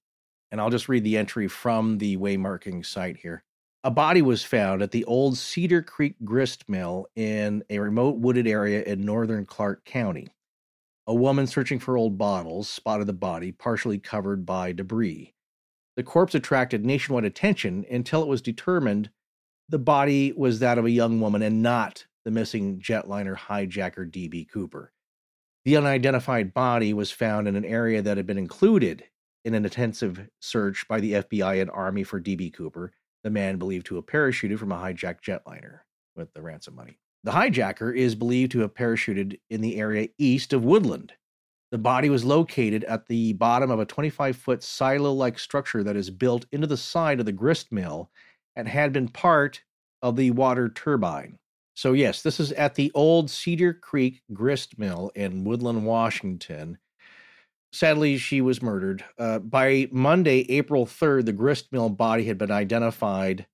and I'll just read the entry from the Waymarking site here. A body was found at the old Cedar Creek Grist Mill in a remote wooded area in northern Clark County. A woman searching for old bottles spotted the body, partially covered by debris. The corpse attracted nationwide attention until it was determined the body was that of a young woman and not the missing jetliner hijacker D B. Cooper. The unidentified body was found in an area that had been included in an intensive search by the F B I and Army for D B. Cooper, the man believed to have parachuted from a hijacked jetliner with the ransom money. The hijacker is believed to have parachuted in the area east of Woodland. The body was located at the bottom of a twenty-five foot silo-like structure that is built into the side of the grist mill and had been part of the water turbine. So yes, this is at the old Cedar Creek Grist Mill in Woodland, Washington. Sadly, she was murdered. Uh, by Monday, April third, the grist mill body had been identified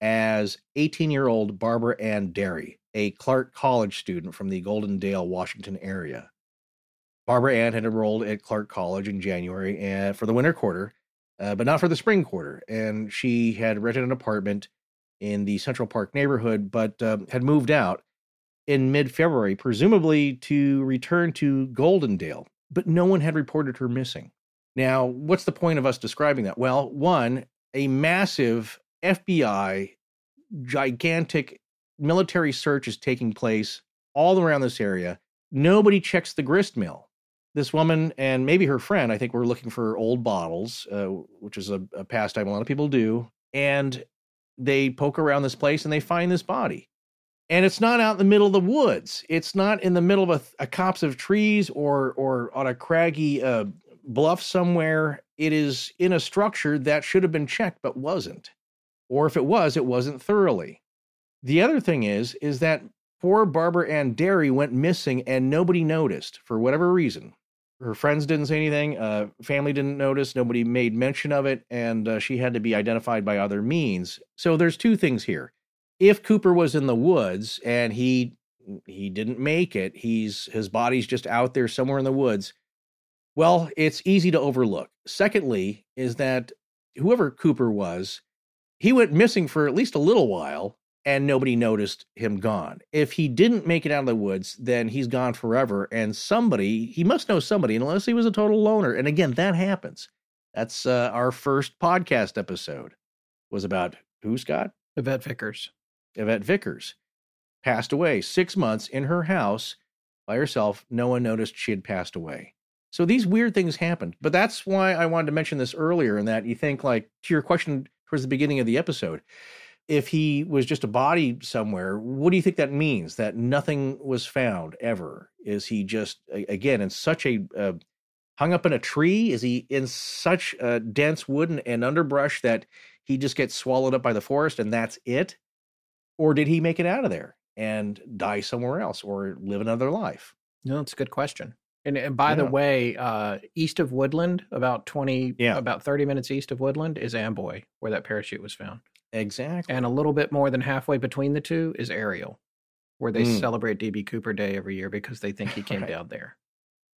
as eighteen-year-old Barbara Ann Derry, a Clark College student from the Goldendale, Washington area. Barbara Ann had enrolled at Clark College in January and for the winter quarter, uh, but not for the spring quarter. And she had rented an apartment in the Central Park neighborhood, but um, had moved out in mid-February, presumably to return to Goldendale. But no one had reported her missing. Now, what's the point of us describing that? Well, one, a massive F B I, gigantic military search is taking place all around this area. Nobody checks the grist mill. This woman and maybe her friend, I think, were looking for old bottles, uh, which is a, a pastime a lot of people do. And they poke around this place and they find this body. And it's not out in the middle of the woods. It's not in the middle of a, a copse of trees or or on a craggy uh, bluff somewhere. It is in a structure that should have been checked but wasn't. Or if it was, it wasn't thoroughly. The other thing is, is that Poor Barbara Ann Derry went missing and nobody noticed for whatever reason. Her friends didn't say anything. Uh, family didn't notice. Nobody made mention of it. And uh, she had to be identified by other means. So there's two things here. If Cooper was in the woods and he he didn't make it, he's his body's just out there somewhere in the woods. Well, it's easy to overlook. Secondly, is that whoever Cooper was, he went missing for at least a little while. And nobody noticed him gone. If he didn't make it out of the woods, then he's gone forever. And somebody, he must know somebody, unless he was a total loner. And again, that happens. That's uh, our first podcast episode was about who, Scott? Yvette Vickers. Yvette Vickers passed away six months in her house by herself. No one noticed she had passed away. So these weird things happen. But that's why I wanted to mention this earlier, in that you think, like, to your question towards the beginning of the episode, if he was just a body somewhere, what do you think that means? That nothing was found ever? Is he just, again, in such a, uh, hung up in a tree? Is he in such a dense wood and, and underbrush that he just gets swallowed up by the forest and that's it? Or did he make it out of there and die somewhere else or live another life? No, that's a good question. And, and by yeah. the way, uh, east of Woodland, about twenty, yeah. about thirty minutes east of Woodland is Amboy, where that parachute was found. Exactly. And a little bit more than halfway between the two is Ariel, where they mm. celebrate D B. Cooper Day every year because they think he came right. down there.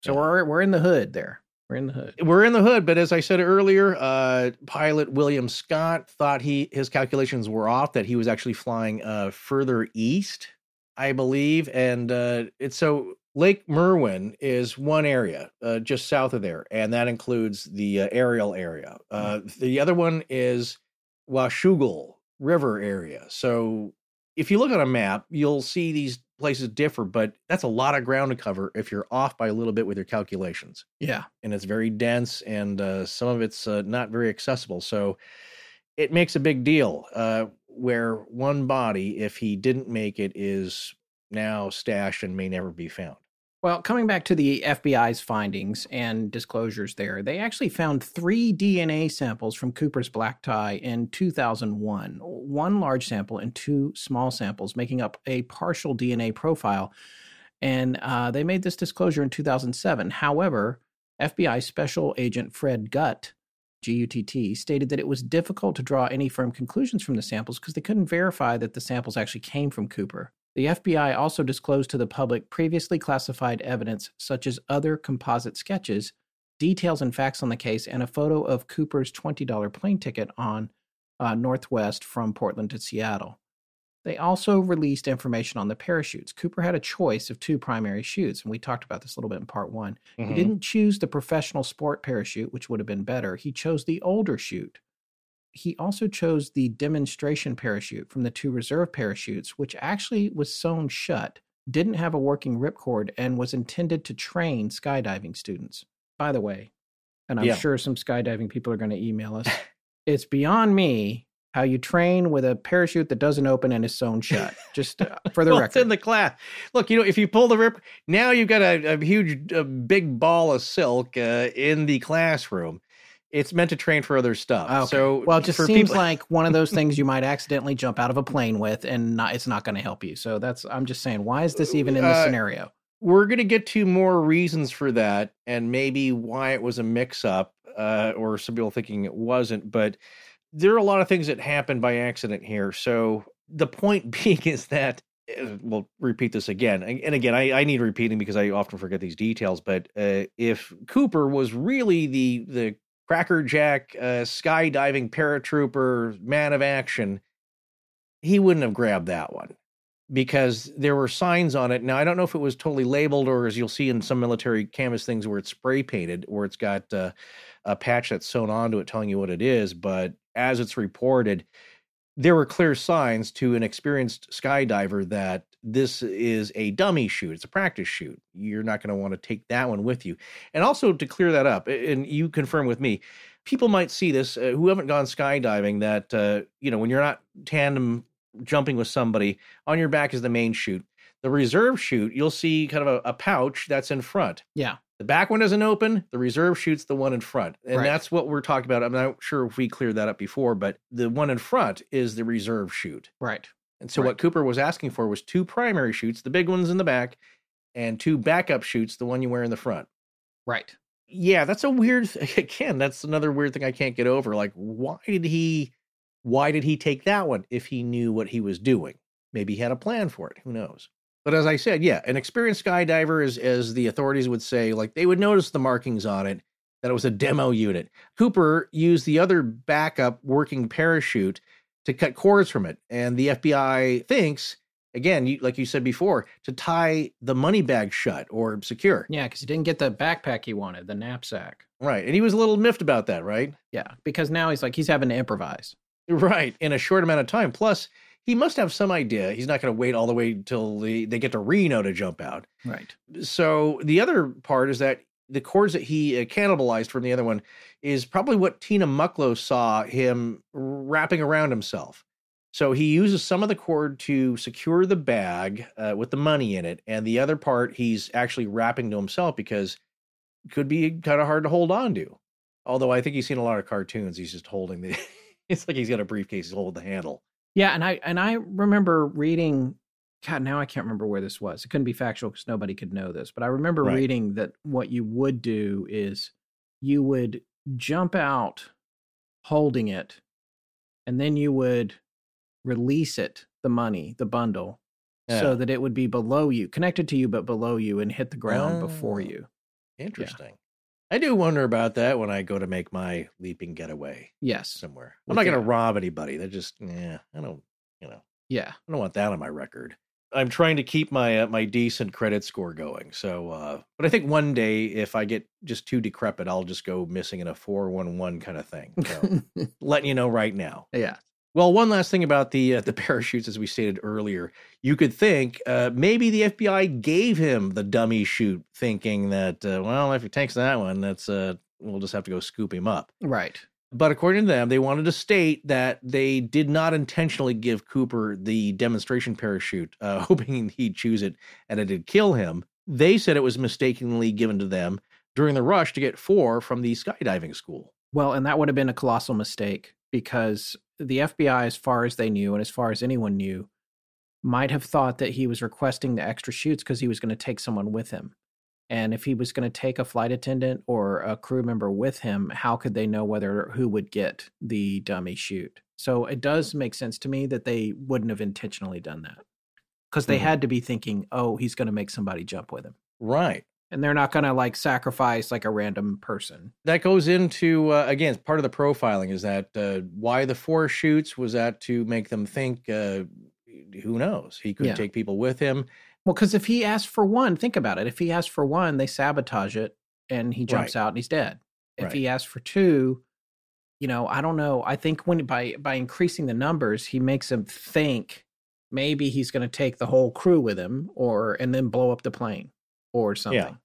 So yeah. we're we're in the hood there. We're in the hood. We're in the hood. But as I said earlier, uh, pilot William Scott thought he his calculations were off, that he was actually flying uh, further east, I believe. And uh, it's so Lake Merwin is one area uh, just south of there. And that includes the uh, Ariel area. Uh, mm. The other one is Washougal River area. So if you look on a map, you'll see these places differ, but that's a lot of ground to cover if you're off by a little bit with your calculations. Yeah. And it's very dense, and uh, some of it's uh, not very accessible. So it makes a big deal uh, where one body, if he didn't make it, is now stashed and may never be found. Well, coming back to the F B I's findings and disclosures there, they actually found three D N A samples from Cooper's black tie in two thousand one, one large sample and two small samples, making up a partial D N A profile. And uh, they made this disclosure in two thousand seven. However, F B I Special Agent Fred Gutt, G U T T, stated that it was difficult to draw any firm conclusions from the samples because they couldn't verify that the samples actually came from Cooper. The F B I also disclosed to the public previously classified evidence, such as other composite sketches, details and facts on the case, and a photo of Cooper's twenty dollars plane ticket on uh, Northwest from Portland to Seattle. They also released information on the parachutes. Cooper had a choice of two primary chutes, and we talked about this a little bit in part one. Mm-hmm. He didn't choose the professional sport parachute, which would have been better. He chose the older chute. He also chose the demonstration parachute from the two reserve parachutes, which actually was sewn shut, didn't have a working ripcord, and was intended to train skydiving students. By the way, and I'm yeah. sure some skydiving people are going to email us, it's beyond me how you train with a parachute that doesn't open and is sewn shut. Just uh, for the well, record. It's in the class. Look, you know, if you pull the rip, now you've got a, a huge, a big ball of silk uh, in the classroom. It's meant to train for other stuff. Okay. So, well, it just seems people- like one of those things you might accidentally jump out of a plane with, and not, it's not going to help you. So that's, I'm just saying, why is this even in this uh, scenario? We're going to get to more reasons for that and maybe why it was a mix up uh, or some people thinking it wasn't, but there are a lot of things that happened by accident here. So the point being is that, we'll repeat this again. And again, I, I need repeating because I often forget these details, but uh, if Cooper was really the, the, crackerjack, uh, skydiving paratrooper, man of action, he wouldn't have grabbed that one because there were signs on it. Now, I don't know if it was totally labeled or, as you'll see in some military canvas things, where it's spray painted or it's got uh, a patch that's sewn onto it telling you what it is. But as it's reported, there were clear signs to an experienced skydiver that this is a dummy chute. It's a practice chute. You're not going to want to take that one with you. And also to clear that up, and you confirm with me, people might see this uh, who haven't gone skydiving that, uh, you know, when you're not tandem jumping with somebody, on your back is the main chute. The reserve chute, you'll see kind of a, a pouch that's in front. Yeah. The back one doesn't open. The reserve chute's the one in front. And right. that's what we're talking about. I'm not sure if we cleared that up before, but the one in front is the reserve chute. Right. And so right. what Cooper was asking for was two primary chutes, the big ones in the back, and two backup chutes, the one you wear in the front. Right. Yeah, that's a weird thing. Again, that's another weird thing I can't get over. Like, why did he why did he take that one if he knew what he was doing? Maybe he had a plan for it. Who knows? But as I said, yeah, an experienced skydiver is, as the authorities would say, like they would notice the markings on it, that it was a demo unit. Cooper used the other backup working parachute to cut cords from it. And the F B I thinks, again, you, like you said before, to tie the money bag shut or secure. Yeah, because he didn't get the backpack he wanted, the knapsack. Right. And he was a little miffed about that, right? Yeah, because now he's like, he's having to improvise. Right. In a short amount of time. Plus, he must have some idea. He's not going to wait all the way until the, they get to Reno to jump out. Right. So the other part is that the cords that he uh, cannibalized from the other one is probably what Tina Mucklow saw him wrapping around himself. So he uses some of the cord to secure the bag uh, with the money in it. And the other part he's actually wrapping to himself because it could be kind of hard to hold on to. Although I think he's seen a lot of cartoons. He's just holding the, it's like he's got a briefcase, he's holding the handle. Yeah. And I, and I remember reading, God, now I can't remember where this was. It couldn't be factual because nobody could know this, but I remember right. reading that what you would do is you would jump out holding it, and then you would release it, the money, the bundle, yeah. so that it would be below you, connected to you, but below you and hit the ground oh, before you. Interesting. Yeah. I do wonder about that when I go to make my leaping getaway. Yes. Somewhere. I'm With not going to rob anybody. They're just, yeah, I don't, you know. Yeah. I don't want that on my record. I'm trying to keep my uh, my decent credit score going. So, uh, but I think one day if I get just too decrepit, I'll just go missing in a four one one kind of thing. So, letting you know right now. Yeah. Well, one last thing about the uh, the parachutes, as we stated earlier, you could think uh, maybe the F B I gave him the dummy chute, thinking that uh, well, if he takes that one, that's uh, we'll just have to go scoop him up. Right. But according to them, they wanted to state that they did not intentionally give Cooper the demonstration parachute, uh, hoping he'd choose it and it'd kill him. They said it was mistakenly given to them during the rush to get four from the skydiving school. Well, and that would have been a colossal mistake because the F B I, as far as they knew and as far as anyone knew, might have thought that he was requesting the extra chutes because he was going to take someone with him. And if he was going to take a flight attendant or a crew member with him, how could they know whether who would get the dummy chute? So it does make sense to me that they wouldn't have intentionally done that because they mm-hmm. had to be thinking, oh, he's going to make somebody jump with him. Right. And they're not going to like sacrifice like a random person. That goes into, uh, again, part of the profiling is that uh, why the four chutes was that to make them think, uh, who knows, he could yeah. take people with him. Well, because if he asked for one, think about it. If he asked for one, they sabotage it and he jumps right. out and he's dead. If right. he asked for two, you know, I don't know. I think when by by increasing the numbers, he makes them think maybe he's going to take the whole crew with him or and then blow up the plane or something. Yeah.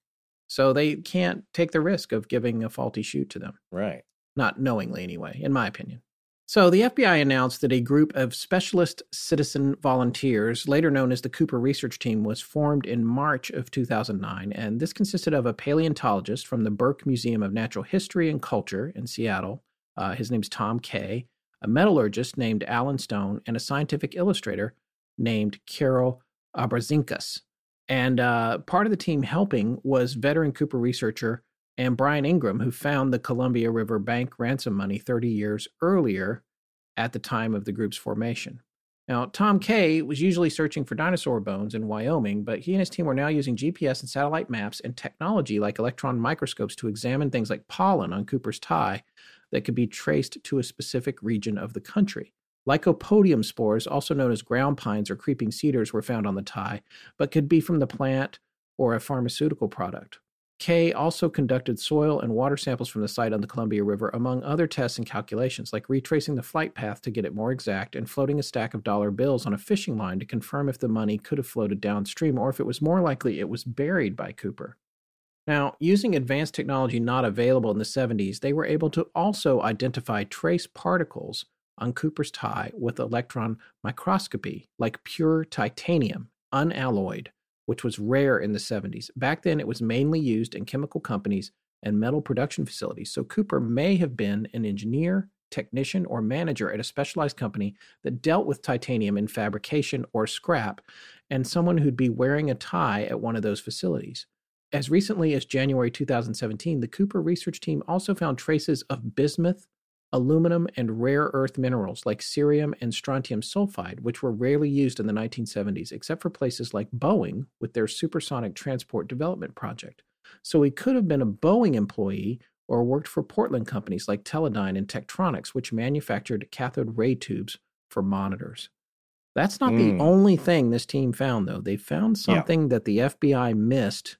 So they can't take the risk of giving a faulty chute to them. Right. Not knowingly anyway, in my opinion. So the F B I announced that a group of specialist citizen volunteers, later known as the Cooper Research Team, was formed in March of two thousand nine, and this consisted of a paleontologist from the Burke Museum of Natural History and Culture in Seattle. Uh, his name's Tom Kay, a metallurgist named Alan Stone, and a scientific illustrator named Carol Abrazinkas. And uh, part of the team helping was veteran Cooper researcher and Brian Ingram, who found the Columbia River bank ransom money thirty years earlier at the time of the group's formation. Now, Tom Kay was usually searching for dinosaur bones in Wyoming, but he and his team were now using G P S and satellite maps and technology like electron microscopes to examine things like pollen on Cooper's tie that could be traced to a specific region of the country. Lycopodium spores, also known as ground pines or creeping cedars, were found on the tie, but could be from the plant or a pharmaceutical product. Kay also conducted soil and water samples from the site on the Columbia River, among other tests and calculations, like retracing the flight path to get it more exact and floating a stack of dollar bills on a fishing line to confirm if the money could have floated downstream or if it was more likely it was buried by Cooper. Now, using advanced technology not available in the seventies, they were able to also identify trace particles on Cooper's tie with electron microscopy, like pure titanium, unalloyed, which was rare in the seventies. Back then, it was mainly used in chemical companies and metal production facilities, so Cooper may have been an engineer technician, or manager at a specialized company that dealt with titanium in fabrication or scrap, and someone who'd be wearing a tie at one of those facilities. As recently as January two thousand seventeen, the Cooper research team also found traces of bismuth, aluminum, and rare earth minerals like cerium and strontium sulfide, which were rarely used in the nineteen seventies, except for places like Boeing with their supersonic transport development project. So he could have been a Boeing employee or worked for Portland companies like Teledyne and Tektronix, which manufactured cathode ray tubes for monitors. That's not mm. the only thing this team found, though. They found something yeah. that the F B I missed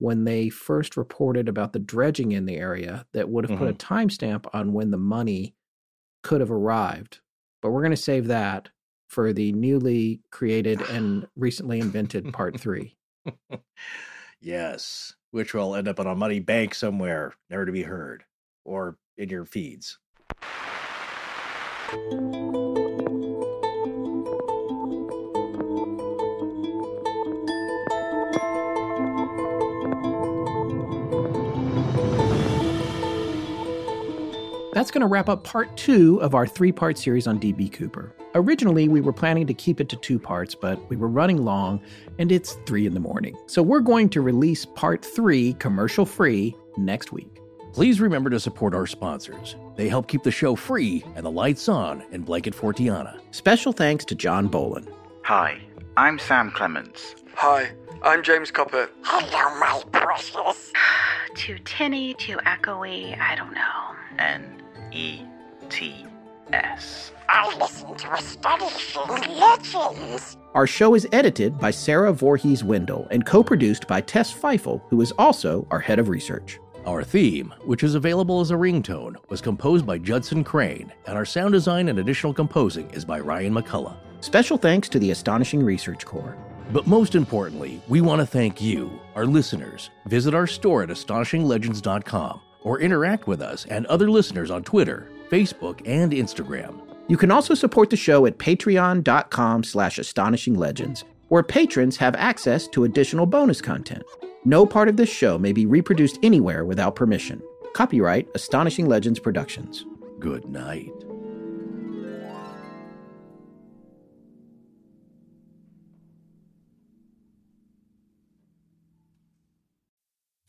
when they first reported about the dredging in the area that would have mm-hmm. put a timestamp on when the money could have arrived. But we're going to save that for the newly created and recently invented part three. Yes, which will end up on a muddy bank somewhere, never to be heard, or in your feeds. That's going to wrap up part two of our three-part series on D B. Cooper. Originally, we were planning to keep it to two parts, but we were running long, and it's three in the morning. So we're going to release part three, commercial-free, next week. Please remember to support our sponsors. They help keep the show free and the lights on in Blanket Fortiana. Special thanks to John Bolin. Hi, I'm Sam Clements. Hi, I'm James Copper. Hello, my precious. Too tinny, too echoey, I don't know. N E T S. I listen to Astonishing Legends. Our show is edited by Sarah Voorhees-Wendell and co-produced by Tess Feifel, who is also our head of research. Our theme, which is available as a ringtone, was composed by Judson Crane, and our sound design and additional composing is by Ryan McCullough. Special thanks to the Astonishing Research Corps. But most importantly, we want to thank you, our listeners. Visit our store at astonishing legends dot com. or interact with us and other listeners on Twitter, Facebook, and Instagram. You can also support the show at patreon.com slash astonishinglegends, where patrons have access to additional bonus content. No part of this show may be reproduced anywhere without permission. Copyright Astonishing Legends Productions. Good night.